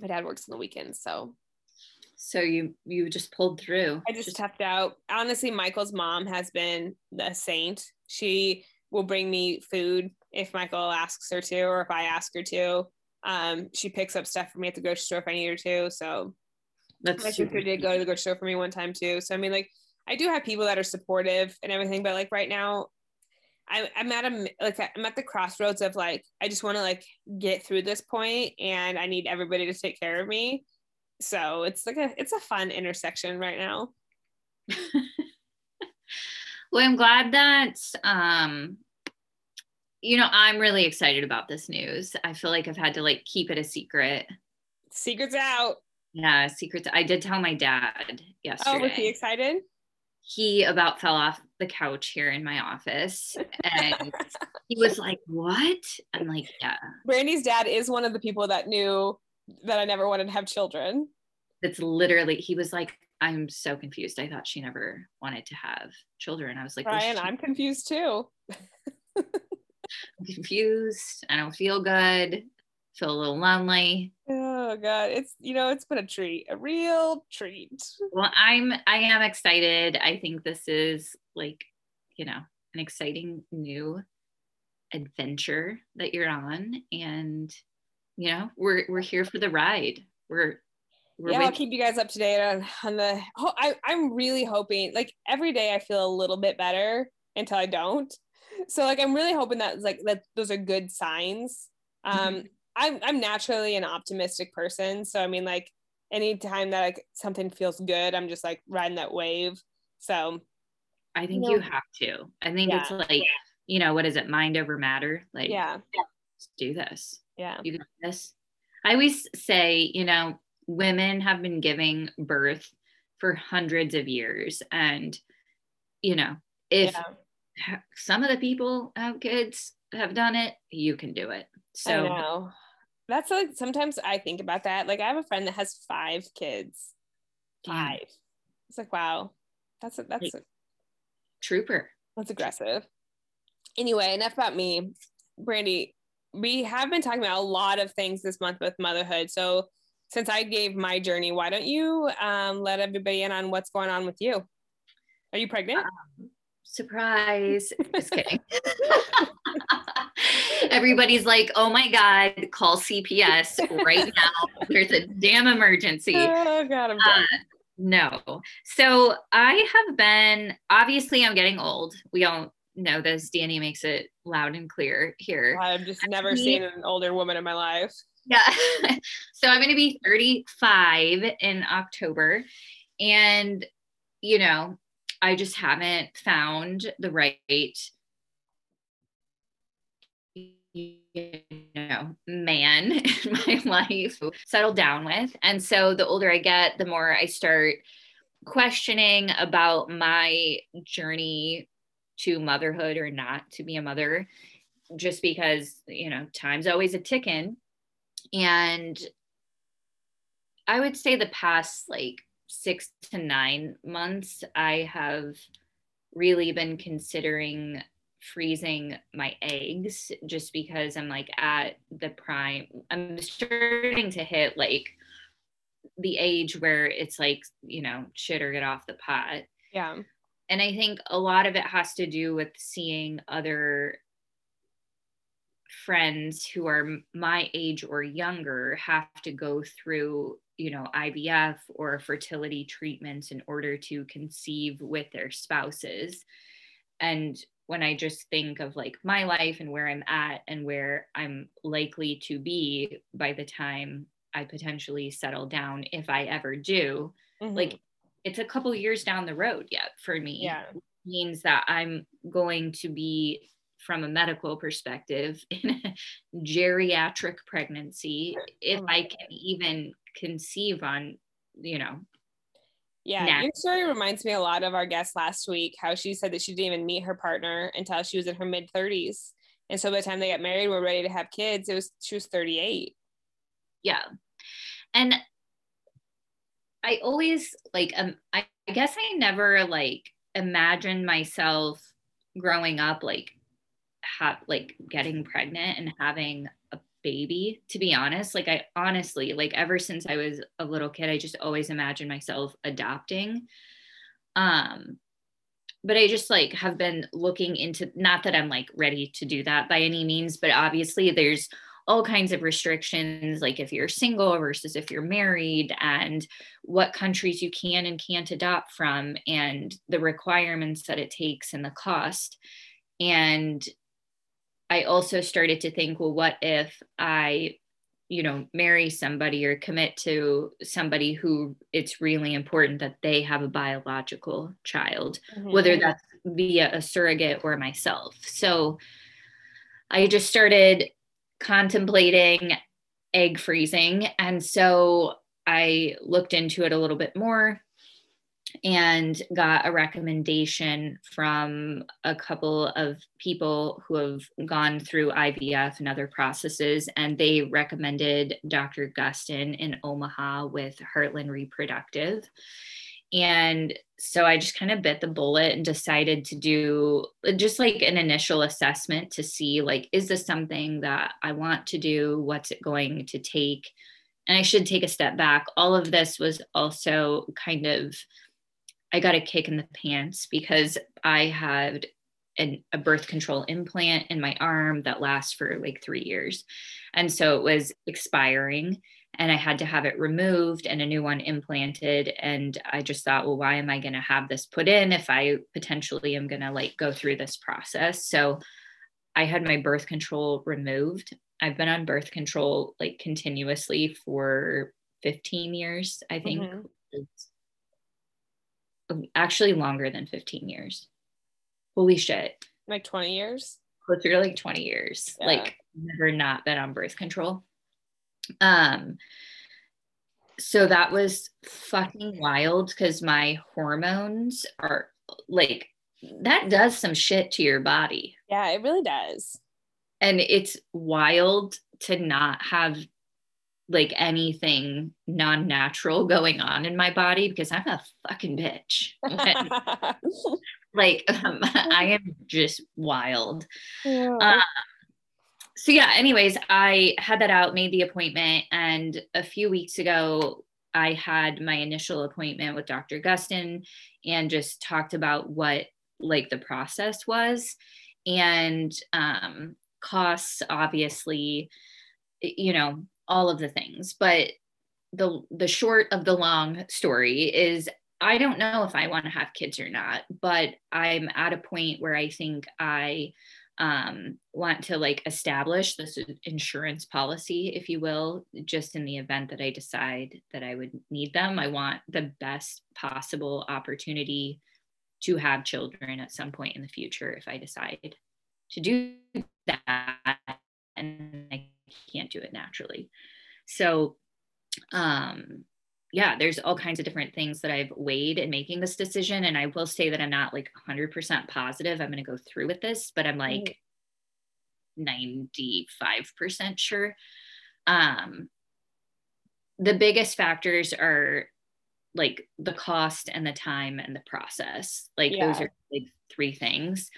my dad works on the weekends. So you just pulled through. I just toughed out. Honestly, Michael's mom has been a saint. She will bring me food if Michael asks her to, or if I ask her to. She picks up stuff for me at the grocery store if I need her to. So my sister did go to the grocery store for me one time too. So I mean, like, I do have people that are supportive and everything, but like right now I'm at the crossroads of like, I just want to like get through this point and I need everybody to take care of me. So it's like it's a fun intersection right now. Well, I'm glad that, you know, I'm really excited about this news. I feel like I've had to like keep it a secret. Secret's out. Yeah, secrets. I did tell my dad yesterday. Oh, was he excited? He about fell off the couch here in my office. And he was like, what? I'm like, yeah. Brandy's dad is one of the people that knew that I never wanted to have children. It's literally, he was like, I'm so confused. I thought she never wanted to have children. I was like, Brian, I'm confused too. I'm confused. I don't feel good. Feel a little lonely. Oh God. It's, you know, it's been a real treat. Well, I am excited. I think this is like, you know, an exciting new adventure that you're on. And, you know, we're here for the ride. I'll keep you guys up to date on the, I'm really hoping, like, every day I feel a little bit better until I don't. So like, I'm really hoping that like, that those are good signs. Mm-hmm. I'm naturally an optimistic person. So, I mean, like, anytime that like something feels good, I'm just like riding that wave. So I think you have to, it's like, you know, what is it? Mind over matter. Like, let's do this. Yeah. You got this. I always say, you know, women have been giving birth for hundreds of years. And, you know, if some of the people have kids have done it, you can do it. So I know. That's like, sometimes I think about that. Like, I have a friend that has 5 kids. 5. It's like, wow, that's a trooper. That's aggressive. Anyway, enough about me. Brandy, we have been talking about a lot of things this month with motherhood. So since I gave my journey, why don't you let everybody in on what's going on with you? Are you pregnant? Surprise. Just kidding. Everybody's like, oh my God, call CPS right now. There's a damn emergency. Oh God, I'm done. No. So I have been, obviously I'm getting old. We all know this. Danny makes it loud and clear here. I've just never seen an older woman in my life. Yeah. So I'm going to be 35 in October. And, you know, I just haven't found the right, you know, man in my life to settle down with. And so the older I get, the more I start questioning about my journey to motherhood or not to be a mother, just because, you know, time's always a ticking. And I would say the past like 6 to 9 months, I have really been considering freezing my eggs, just because I'm like at the prime, I'm starting to hit like the age where it's like, you know, shit or get off the pot. Yeah. And I think a lot of it has to do with seeing other friends who are my age or younger have to go through, you know, IVF or fertility treatments in order to conceive with their spouses. And when I just think of like my life and where I'm at and where I'm likely to be by the time I potentially settle down, if I ever do, mm-hmm. like it's a couple years down the road yet for me. Yeah. It means that I'm going to be, from a medical perspective, in a geriatric pregnancy, if I can even conceive on, you know. Yeah, your story reminds me a lot of our guest last week, how she said that she didn't even meet her partner until she was in her mid-30s. And so by the time they got married, we're ready to have kids, she was 38. Yeah. And I always like, I guess I never like imagined myself growing up, like getting pregnant and having a baby, to be honest. Like I honestly, like ever since I was a little kid, I just always imagined myself adopting. But I just like have been looking into, not that I'm like ready to do that by any means, but obviously there's all kinds of restrictions, like if you're single versus if you're married, and what countries you can and can't adopt from, and the requirements that it takes and the cost. And I also started to think, well, what if I, you know, marry somebody or commit to somebody who it's really important that they have a biological child, mm-hmm. whether that's via a surrogate or myself. So I just started contemplating egg freezing. And so I looked into it a little bit more and got a recommendation from a couple of people who have gone through IVF and other processes, and they recommended Dr. Gustin in Omaha with Heartland Reproductive. And so I just kind of bit the bullet and decided to do just like an initial assessment to see like, is this something that I want to do? What's it going to take? And I should take a step back. All of this was also kind of, I got a kick in the pants because I had a birth control implant in my arm that lasts for like 3 years. And so it was expiring and I had to have it removed and a new one implanted. And I just thought, well, why am I going to have this put in if I potentially am going to like go through this process? So I had my birth control removed. I've been on birth control like continuously for 15 years, I think. Mm-hmm. It's actually longer than 15 years. Holy shit. Like 20 years? Closer to like 20 years. Yeah. Like never not been on birth control. So that was fucking wild because my hormones are like, that does some shit to your body. Yeah, it really does. And it's wild to not have like anything non-natural going on in my body because I'm a fucking bitch. Like I am just wild. Yeah. So yeah, anyways, I had that out, made the appointment. And a few weeks ago, I had my initial appointment with Dr. Gustin and just talked about what like the process was. And, costs, obviously, you know, all of the things. But the short of the long story is I don't know if I want to have kids or not, but I'm at a point where I think I want to like establish this insurance policy, if you will, just in the event that I decide that I would need them. I want the best possible opportunity to have children at some point in the future if I decide to do that, and I can't do it naturally. So yeah, there's all kinds of different things that I've weighed in making this decision. And I will say that I'm not like 100% positive I'm going to go through with this, but I'm like 95% sure. The biggest factors are like the cost and the time and the process. Like those are like three things.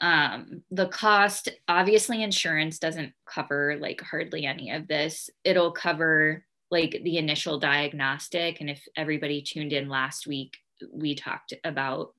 The cost, obviously insurance doesn't cover like hardly any of this. It'll cover like the initial diagnostic. And if everybody tuned in last week, we talked about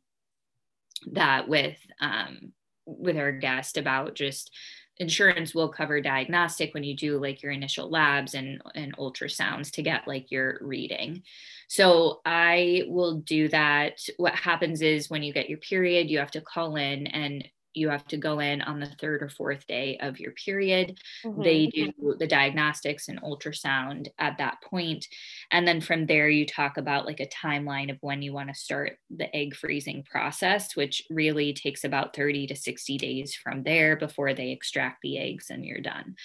that with our guest about just insurance will cover diagnostic when you do like your initial labs and ultrasounds to get like your reading. So I will do that. What happens is when you get your period, you have to call in and you have to go in on the third or fourth day of your period. Mm-hmm. They do the diagnostics and ultrasound at that point. And then from there, you talk about like a timeline of when you want to start the egg freezing process, which really takes about 30 to 60 days from there before they extract the eggs and you're done.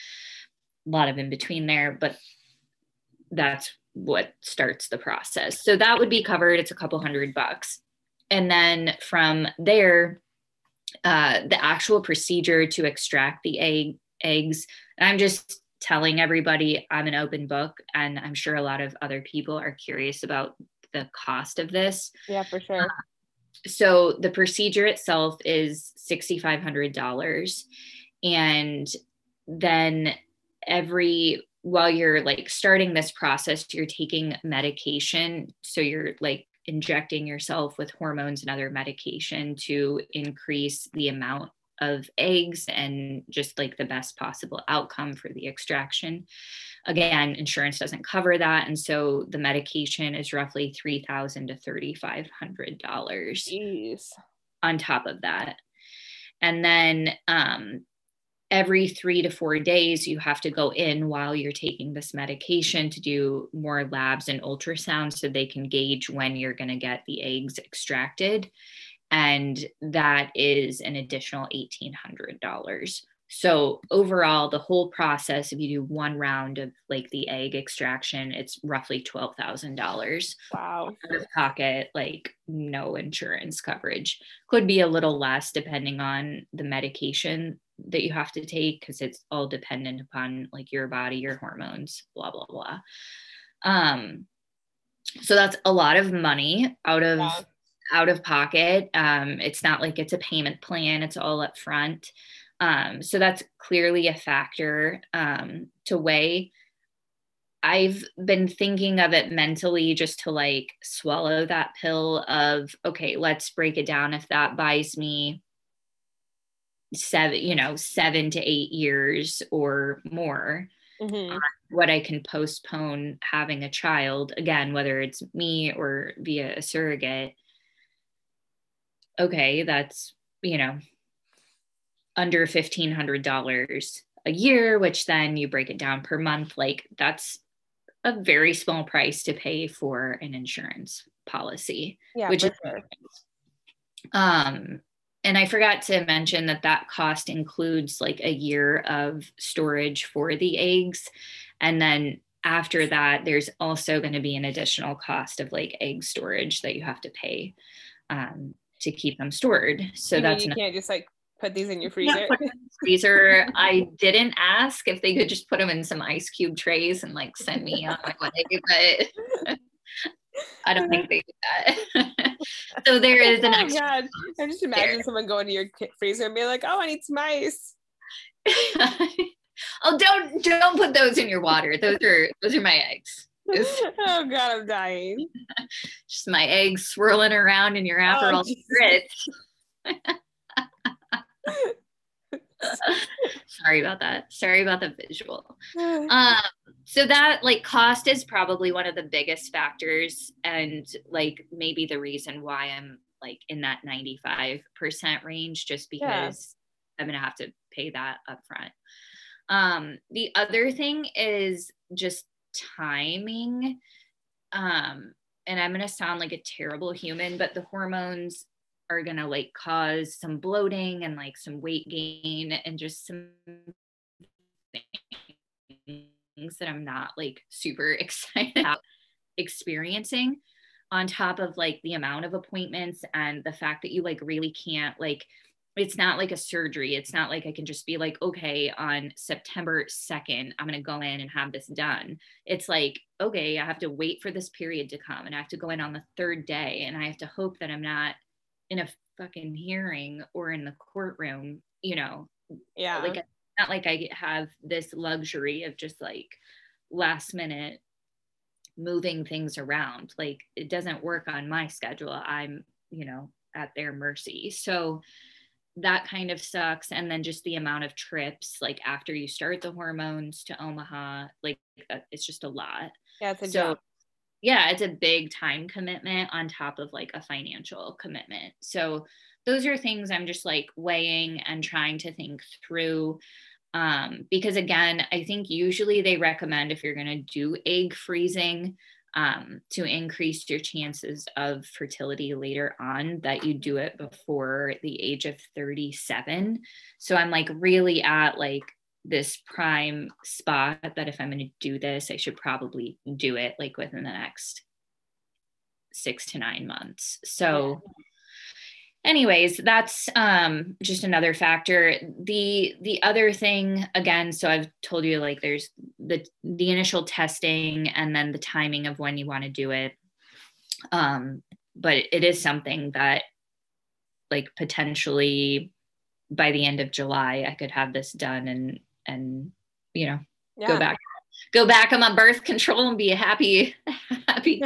A lot of in between there, but that's what starts the process. So that would be covered. It's a couple $100. And then from there, the actual procedure to extract the eggs. And I'm just telling everybody I'm an open book, and I'm sure a lot of other people are curious about the cost of this. Yeah, for sure. So the procedure itself is $6,500. And then while you're like starting this process, you're taking medication. So you're like injecting yourself with hormones and other medication to increase the amount of eggs and just like the best possible outcome for the extraction. Again, insurance doesn't cover that. And so the medication is roughly $3,000 to $3,500 on top of that. And then, every 3 to 4 days, you have to go in while you're taking this medication to do more labs and ultrasounds so they can gauge when you're going to get the eggs extracted. And that is an additional $1,800. So overall, the whole process, if you do one round of like the egg extraction, it's roughly $12,000. Wow. Out of pocket, like no insurance coverage. Could be a little less depending on the medication that you have to take, because it's all dependent upon like your body, your hormones, blah, blah, blah. So that's a lot of money out of pocket. It's not like it's a payment plan. It's all up front. So that's clearly a factor to weigh. I've been thinking of it mentally just to like swallow that pill of, okay, let's break it down. If that buys me 7 to 8 years or more, what I can postpone having a child, again, whether it's me or via a surrogate. Okay, that's, under $1,500 a year, which then you break it down per month. Like that's a very small price to pay for an insurance policy, which is sure. And I forgot to mention that cost includes like a year of storage for the eggs. And then after that, there's also going to be an additional cost of like egg storage that you have to pay to keep them stored. So you can't just like put these in your freezer. Yeah, put them in the freezer. I didn't ask if they could just put them in some ice cube trays and like send me on my way, but I don't think they do that. So there is an extra. God. I just imagine someone going to your freezer and being like, "Oh, I need some ice." Oh, don't put those in your water. Those are my eggs. Oh God, I'm dying. Just my eggs swirling around in your Aperol spritz. Sorry about that. Sorry about the visual. So that like cost is probably one of the biggest factors, and like maybe the reason why I'm like in that 95% range, just because I'm gonna have to pay that up front. The other thing is just timing. And I'm gonna sound like a terrible human, but the hormones are going to like cause some bloating and like some weight gain and just some things that I'm not like super excited about experiencing, on top of like the amount of appointments and the fact that you like really can't like it's not like a surgery. It's not like I can just be like, okay, on September 2nd, I'm going to go in and have this done. It's like, okay, I have to wait for this period to come and I have to go in on the third day and I have to hope that I'm not in a fucking hearing or in the courtroom, you know? Yeah. Like, it's not like I have this luxury of just like last minute moving things around. Like, it doesn't work on my schedule. I'm, you know, at their mercy. So that kind of sucks. And then just the amount of trips, like after you start the hormones to Omaha, like it's just a lot. Yeah, it's a job. Yeah, it's a big time commitment on top of like a financial commitment. So those are things I'm just like weighing and trying to think through. Because again, I think usually they recommend if you're going to do egg freezing, to increase your chances of fertility later on, that you do it before the age of 37. So I'm like really at like this prime spot that if I'm going to do this, I should probably do it like within the next 6 to 9 months. So anyways, that's just another factor. The other thing, again, so I've told you, like, there's the initial testing and then the timing of when you want to do it. But it is something that, like, potentially by the end of July, I could have this done and you know, go back on my birth control and be a happy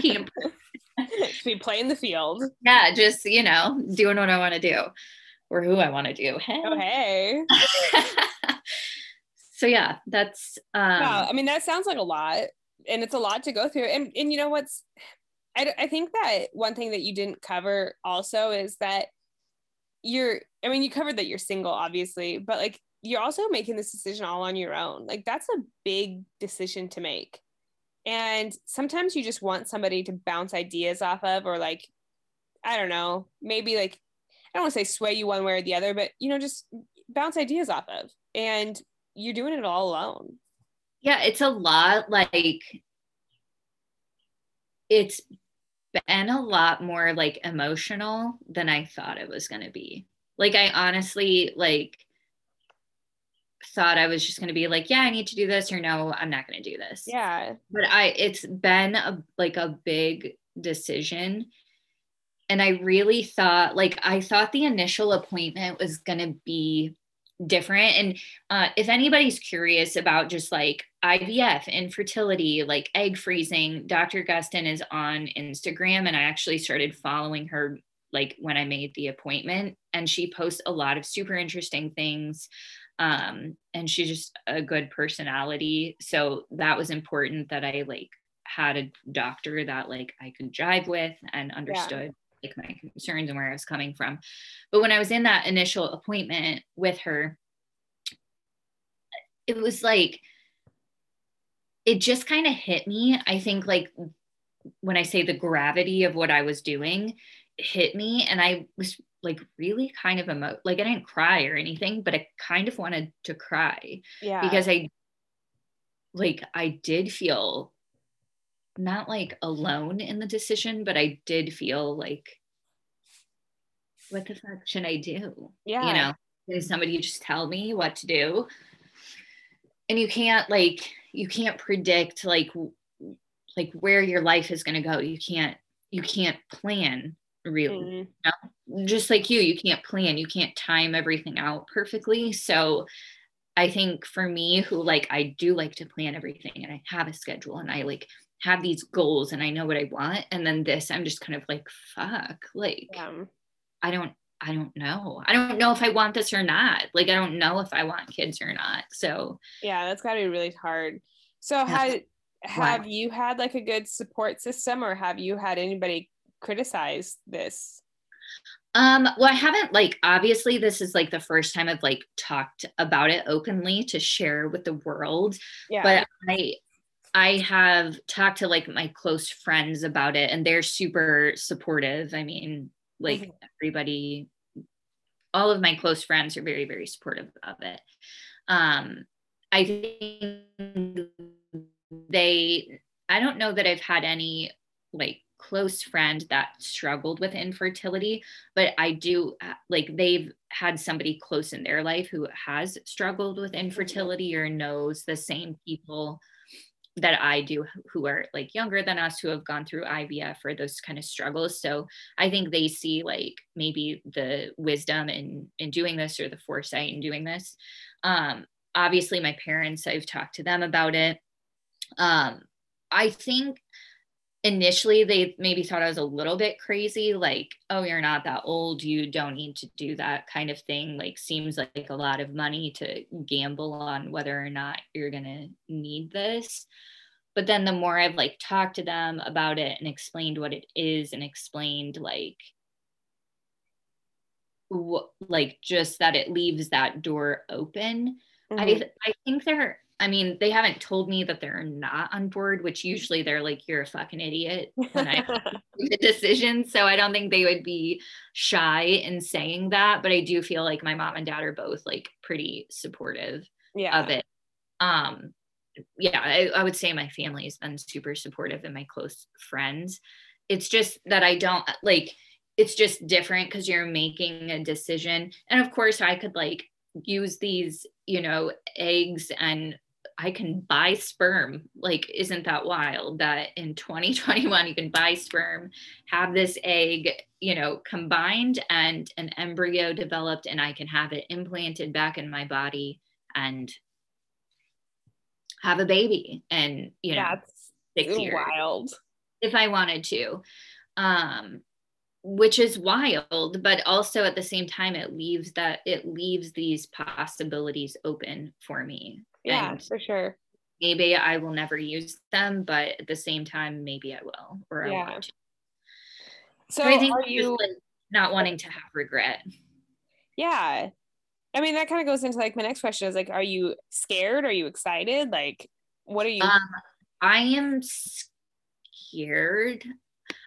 camper. Be playing the field. Yeah, just, you know, doing what I want to do or who I want to do. Hey. Oh, hey. So yeah, that's wow. I mean, that sounds like a lot, and it's a lot to go through. And you know what's, I think that one thing that you didn't cover also is that you covered that you're single, obviously, but like you're also making this decision all on your own. Like, that's a big decision to make. And sometimes you just want somebody to bounce ideas off of, or like, I don't know, maybe like, I don't want to say sway you one way or the other, but, you know, just bounce ideas off of, and you're doing it all alone. Yeah. It's a lot. Like, it's been a lot more like emotional than I thought it was going to be. Like, I honestly like thought I was just going to be like, yeah, I need to do this, or no, I'm not going to do this. Yeah. But it's been a big decision. And I really thought, like, I thought the initial appointment was going to be different. And if anybody's curious about just like IVF, infertility, like egg freezing, Dr. Gustin is on Instagram. And I actually started following her like when I made the appointment, and she posts a lot of super interesting things. And she's just a good personality. So that was important, that I like had a doctor that like I could jive with and understood like my concerns and where I was coming from. But when I was in that initial appointment with her, it was like, it just kind of hit me. I think like when I say the gravity of what I was doing, it hit me, and I was like really kind of like I didn't cry or anything, but I kind of wanted to cry. Yeah. Because I did feel not like alone in the decision, but I did feel like, what the fuck should I do? Yeah. You know, did somebody just tell me what to do? And you can't predict like where your life is going to go. You can't plan. Really, no? Just like you can't plan, you can't time everything out perfectly. So I think for me, who like, I do like to plan everything, and I have a schedule, and I like have these goals, and I know what I want. And then this, I'm just kind of like, fuck, like, I don't know. I don't know if I want this or not. Like, I don't know if I want kids or not. So yeah, that's gotta be really hard. So have you had like a good support system, or have you had anybody criticize this? Well, I haven't, like, obviously this is like the first time I've like talked about it openly to share with the world. Yeah. But I have talked to like my close friends about it, and they're super supportive. I mean, like everybody, all of my close friends are very, very supportive of it. I think I don't know that I've had any like close friend that struggled with infertility, but I do, like, they've had somebody close in their life who has struggled with infertility or knows the same people that I do who are like younger than us, who have gone through IVF or those kind of struggles. So I think they see like maybe the wisdom in doing this, or the foresight in doing this. Obviously my parents, I've talked to them about it. I think initially they maybe thought I was a little bit crazy, like, oh, you're not that old, you don't need to do that kind of thing. Like, seems like a lot of money to gamble on whether or not you're gonna need this. But then the more I've like talked to them about it and explained what it is, and explained like just that it leaves that door open. Mm-hmm. I think they're, I mean, they haven't told me that they're not on board, which usually they're like, you're a fucking idiot when I make the decision. So I don't think they would be shy in saying that, but I do feel like my mom and dad are both like pretty supportive of it. I would say my family has been super supportive, and my close friends. It's just that I don't like, it's just different because you're making a decision. And of course I could like use these, you know, eggs, and I can buy sperm. Like, isn't that wild that in 2021 you can buy sperm, have this egg, you know, combined and an embryo developed, and I can have it implanted back in my body and have a baby, and you know, that's 6 years, wild, if I wanted to, which is wild, but also at the same time, it leaves these possibilities open for me. Yeah, and for sure. Maybe I will never use them, but at the same time, maybe I will, or I want to. So I think you like not wanting to have regret. Yeah. I mean, that kind of goes into like my next question is like, are you scared? Are you excited? Like, what are you? I am scared.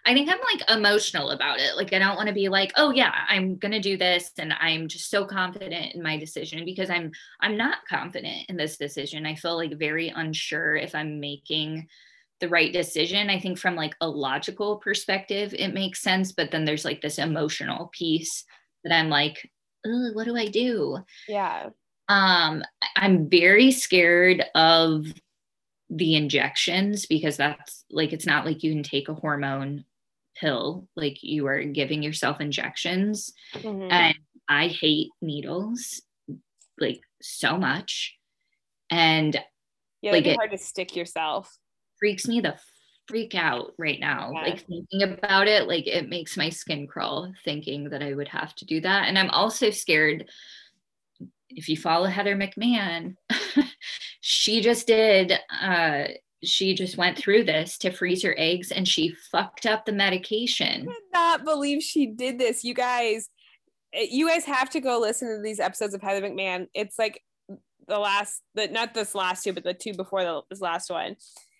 I think I'm like emotional about it. Like, I don't want to be like, oh yeah, I'm going to do this, and I'm just so confident in my decision, because I'm not confident in this decision. I feel like very unsure if I'm making the right decision. I think from like a logical perspective, it makes sense. But then there's like this emotional piece that I'm like, oh, what do I do? Yeah. I'm very scared of the injections, because that's like, it's not like you can take a hormone pill, like you are giving yourself injections. Mm-hmm. And I hate needles like so much, and yeah, like it's hard to stick yourself. Freaks me the freak out right now. Yeah. Like thinking about it, like it makes my skin crawl thinking that I would have to do that. And I'm also scared, if you follow Heather McMahon, she just went through this to freeze her eggs, and she fucked up the medication. I could not believe she did this. You guys have to go listen to these episodes of Heather McMahon. It's like not this last two, but the two before this last one.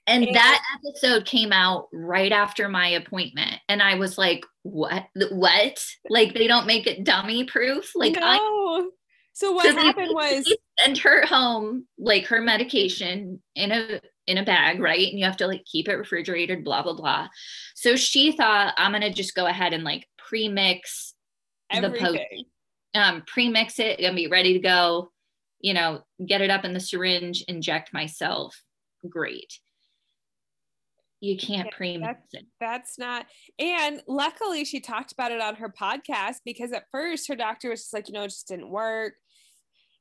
And that episode came out right after my appointment. And I was like, what? Like, they don't make it dummy proof. Like, no. So what happened was, send her home, like her medication in a bag, right? And you have to like keep it refrigerated, blah, blah, blah. So she thought, I'm going to just go ahead and like pre-mix everything. Pre-mix it, going to be ready to go, you know, get it up in the syringe, inject myself. Great. You can't pre-mix it. That's not. And luckily she talked about it on her podcast, because at first her doctor was just like, you know, it just didn't work.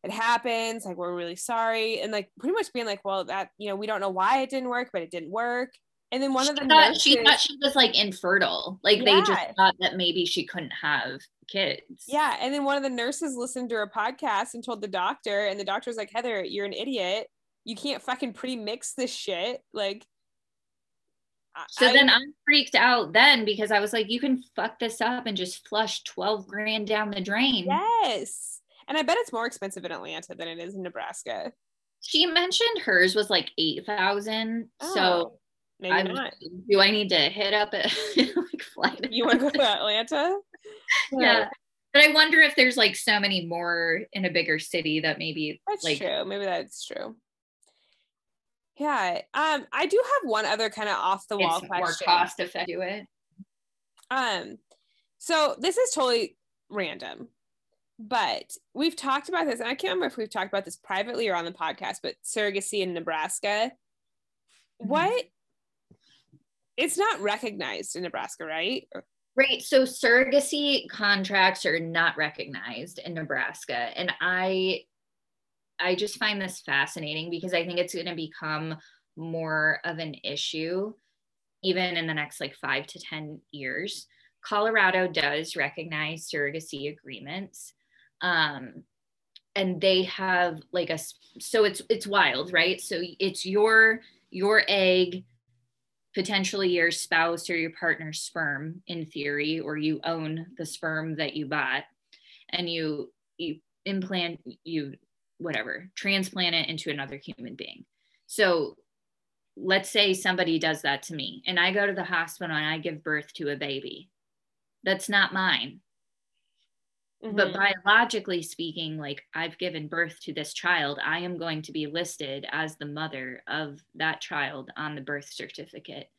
It happens. Like, we're really sorry. And like pretty much being like, well, that, you know, we don't know why it didn't work, but it didn't work. And then one of the nurses, she thought she was like infertile. Like they just thought that maybe she couldn't have kids. Yeah. And then one of the nurses listened to her podcast and told the doctor, and the doctor was like, Heather, you're an idiot. You can't fucking pre-mix this shit. Like, so then I'm freaked out then, because I was like, you can fuck this up and just flush $12,000 down the drain. Yes. And I bet it's more expensive in Atlanta than it is in Nebraska. She mentioned hers was like $8,000. Oh, so maybe not. Do I need to hit up a like flight? You want to go to Atlanta? Yeah. But I wonder if there's like so many more in a bigger city that maybe that's like true. Maybe that's true. Yeah. I do have one other kind of off the wall question. It's more cost effective. So this is totally random, But we've talked about this, and I can't remember if we've talked about this privately or on the podcast, but surrogacy in Nebraska, it's not recognized in Nebraska, right? Right. So surrogacy contracts are not recognized in Nebraska. And I just find this fascinating because I think it's going to become more of an issue even in the next like 5 to 10 years. Colorado does recognize surrogacy agreements. And they have like it's wild, right? So it's your egg, potentially your spouse or your partner's sperm in theory, or you own the sperm that you bought and transplant it into another human being. So let's say somebody does that to me and I go to the hospital and I give birth to a baby. That's not mine. Mm-hmm. But biologically speaking, like I've given birth to this child, I am going to be listed as the mother of that child on the birth certificate.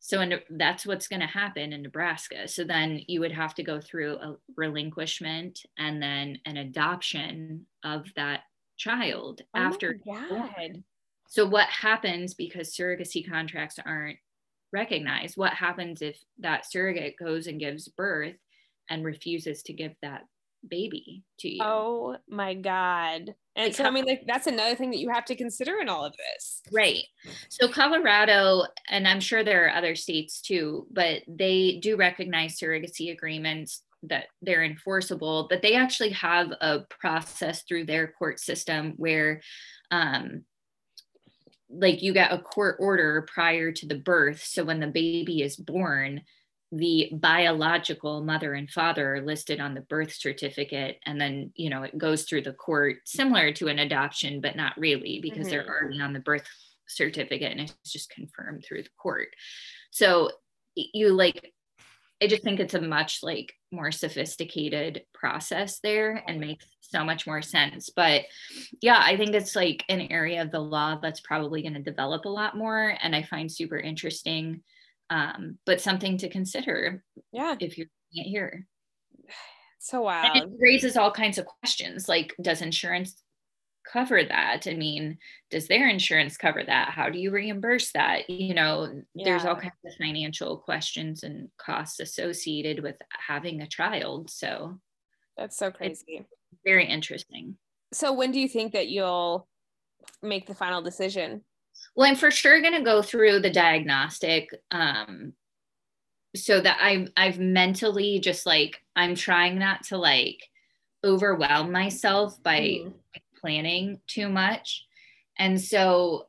So that's what's going to happen in Nebraska. So then you would have to go through a relinquishment and then an adoption of that child after. God. So what happens, because surrogacy contracts aren't recognized, what happens if that surrogate goes and gives birth and refuses to give that baby to you? Oh my God. And so, I mean, like, that's another thing that you have to consider in all of this. Right. So Colorado, and I'm sure there are other states too, but they do recognize surrogacy agreements, that they're enforceable, but they actually have a process through their court system where, like you get a court order prior to the birth. So when the baby is born, the biological mother and father are listed on the birth certificate. And then, you know, it goes through the court similar to an adoption, but not really, because they're already on the birth certificate and it's just confirmed through the court. So I just think it's a much like more sophisticated process there and makes so much more sense. But yeah, I think it's like an area of the law that's probably going to develop a lot more. And I find super interesting. But something to consider, yeah, if you're here. So wild. And it raises all kinds of questions, like, does insurance cover that? I mean, does their insurance cover that? How do you reimburse that? You know, there's all kinds of financial questions and costs associated with having a child. So that's so crazy. Very interesting. So when do you think that you'll make the final decision? Well, I'm for sure going to go through the diagnostic, so that I've mentally just like, I'm trying not to like overwhelm myself by planning too much. And so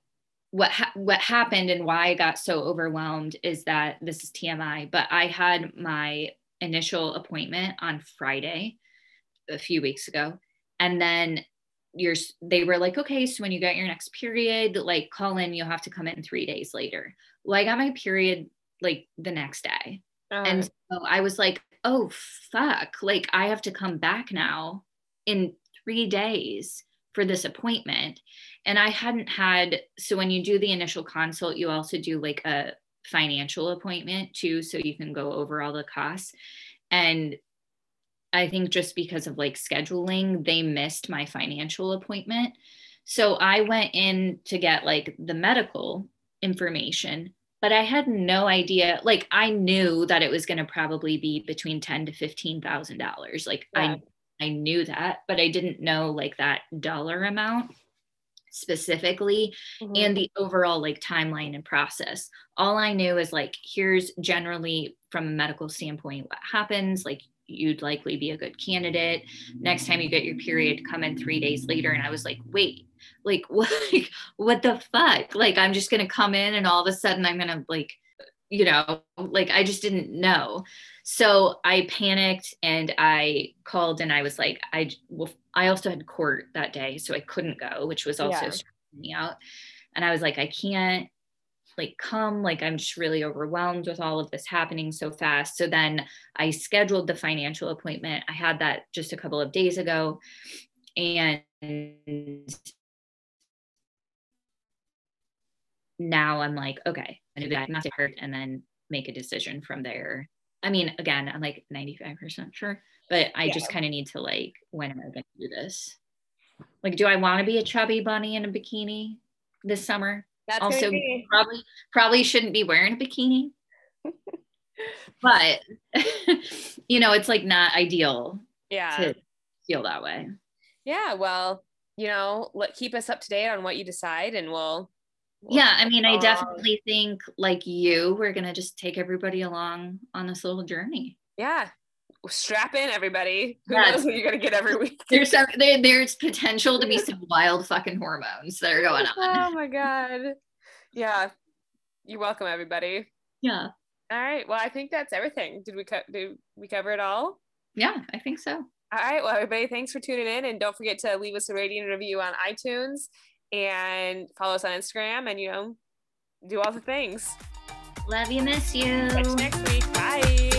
what happened and why I got so overwhelmed is that, this is TMI, but I had my initial appointment on Friday a few weeks ago. And then they were like, okay, so when you get your next period, like call in, you'll have to come in 3 days later. Well, I got my period like the next day. And so I was like, oh fuck, like I have to come back now in 3 days for this appointment. And I hadn't had, so when you do the initial consult, you also do like a financial appointment too. So you can go over all the costs. And I think just because of like scheduling, they missed my financial appointment. So I went in to get like the medical information, but I had no idea. Like I knew that it was going to probably be between $10,000 to $15,000. Like I knew that, but I didn't know like that dollar amount specifically and the overall like timeline and process. All I knew is like, here's generally from a medical standpoint what happens, like you'd likely be a good candidate. Next time you get your period, come in 3 days later. And I was like, wait, like what the fuck? Like, I'm just going to come in and all of a sudden I'm going to like, you know, like I just didn't know. So I panicked and I called and I was like, I also had court that day, so I couldn't go, which was also stressing me out. And I was like, I can't like come, like I'm just really overwhelmed with all of this happening so fast. So then I scheduled the financial appointment. I had that just a couple of days ago, and now I'm like, okay, I'm gonna do that and then make a decision from there. I mean, again, I'm like 95% sure, but I just kind of need to like, when am I going to do this? Like, do I want to be a chubby bunny in a bikini this summer? That's also probably shouldn't be wearing a bikini, but you know, it's like not ideal to feel that way. Yeah. Well, you know, keep us up to date on what you decide and we'll yeah. I mean, I definitely think like we're going to just take everybody along on this little journey. Yeah. Strap in, everybody. Who knows what you're going to get every week. There's potential to be some wild fucking hormones that are going on. Oh my God. Yeah. You're welcome, everybody. Yeah. All right. Well, I think that's everything. Did we cover it all? Yeah, I think so. All right. Well, everybody, thanks for tuning in. And don't forget to leave us a rating and review on iTunes and follow us on Instagram and, you know, do all the things. Love you. Miss you. Catch you next week. Bye.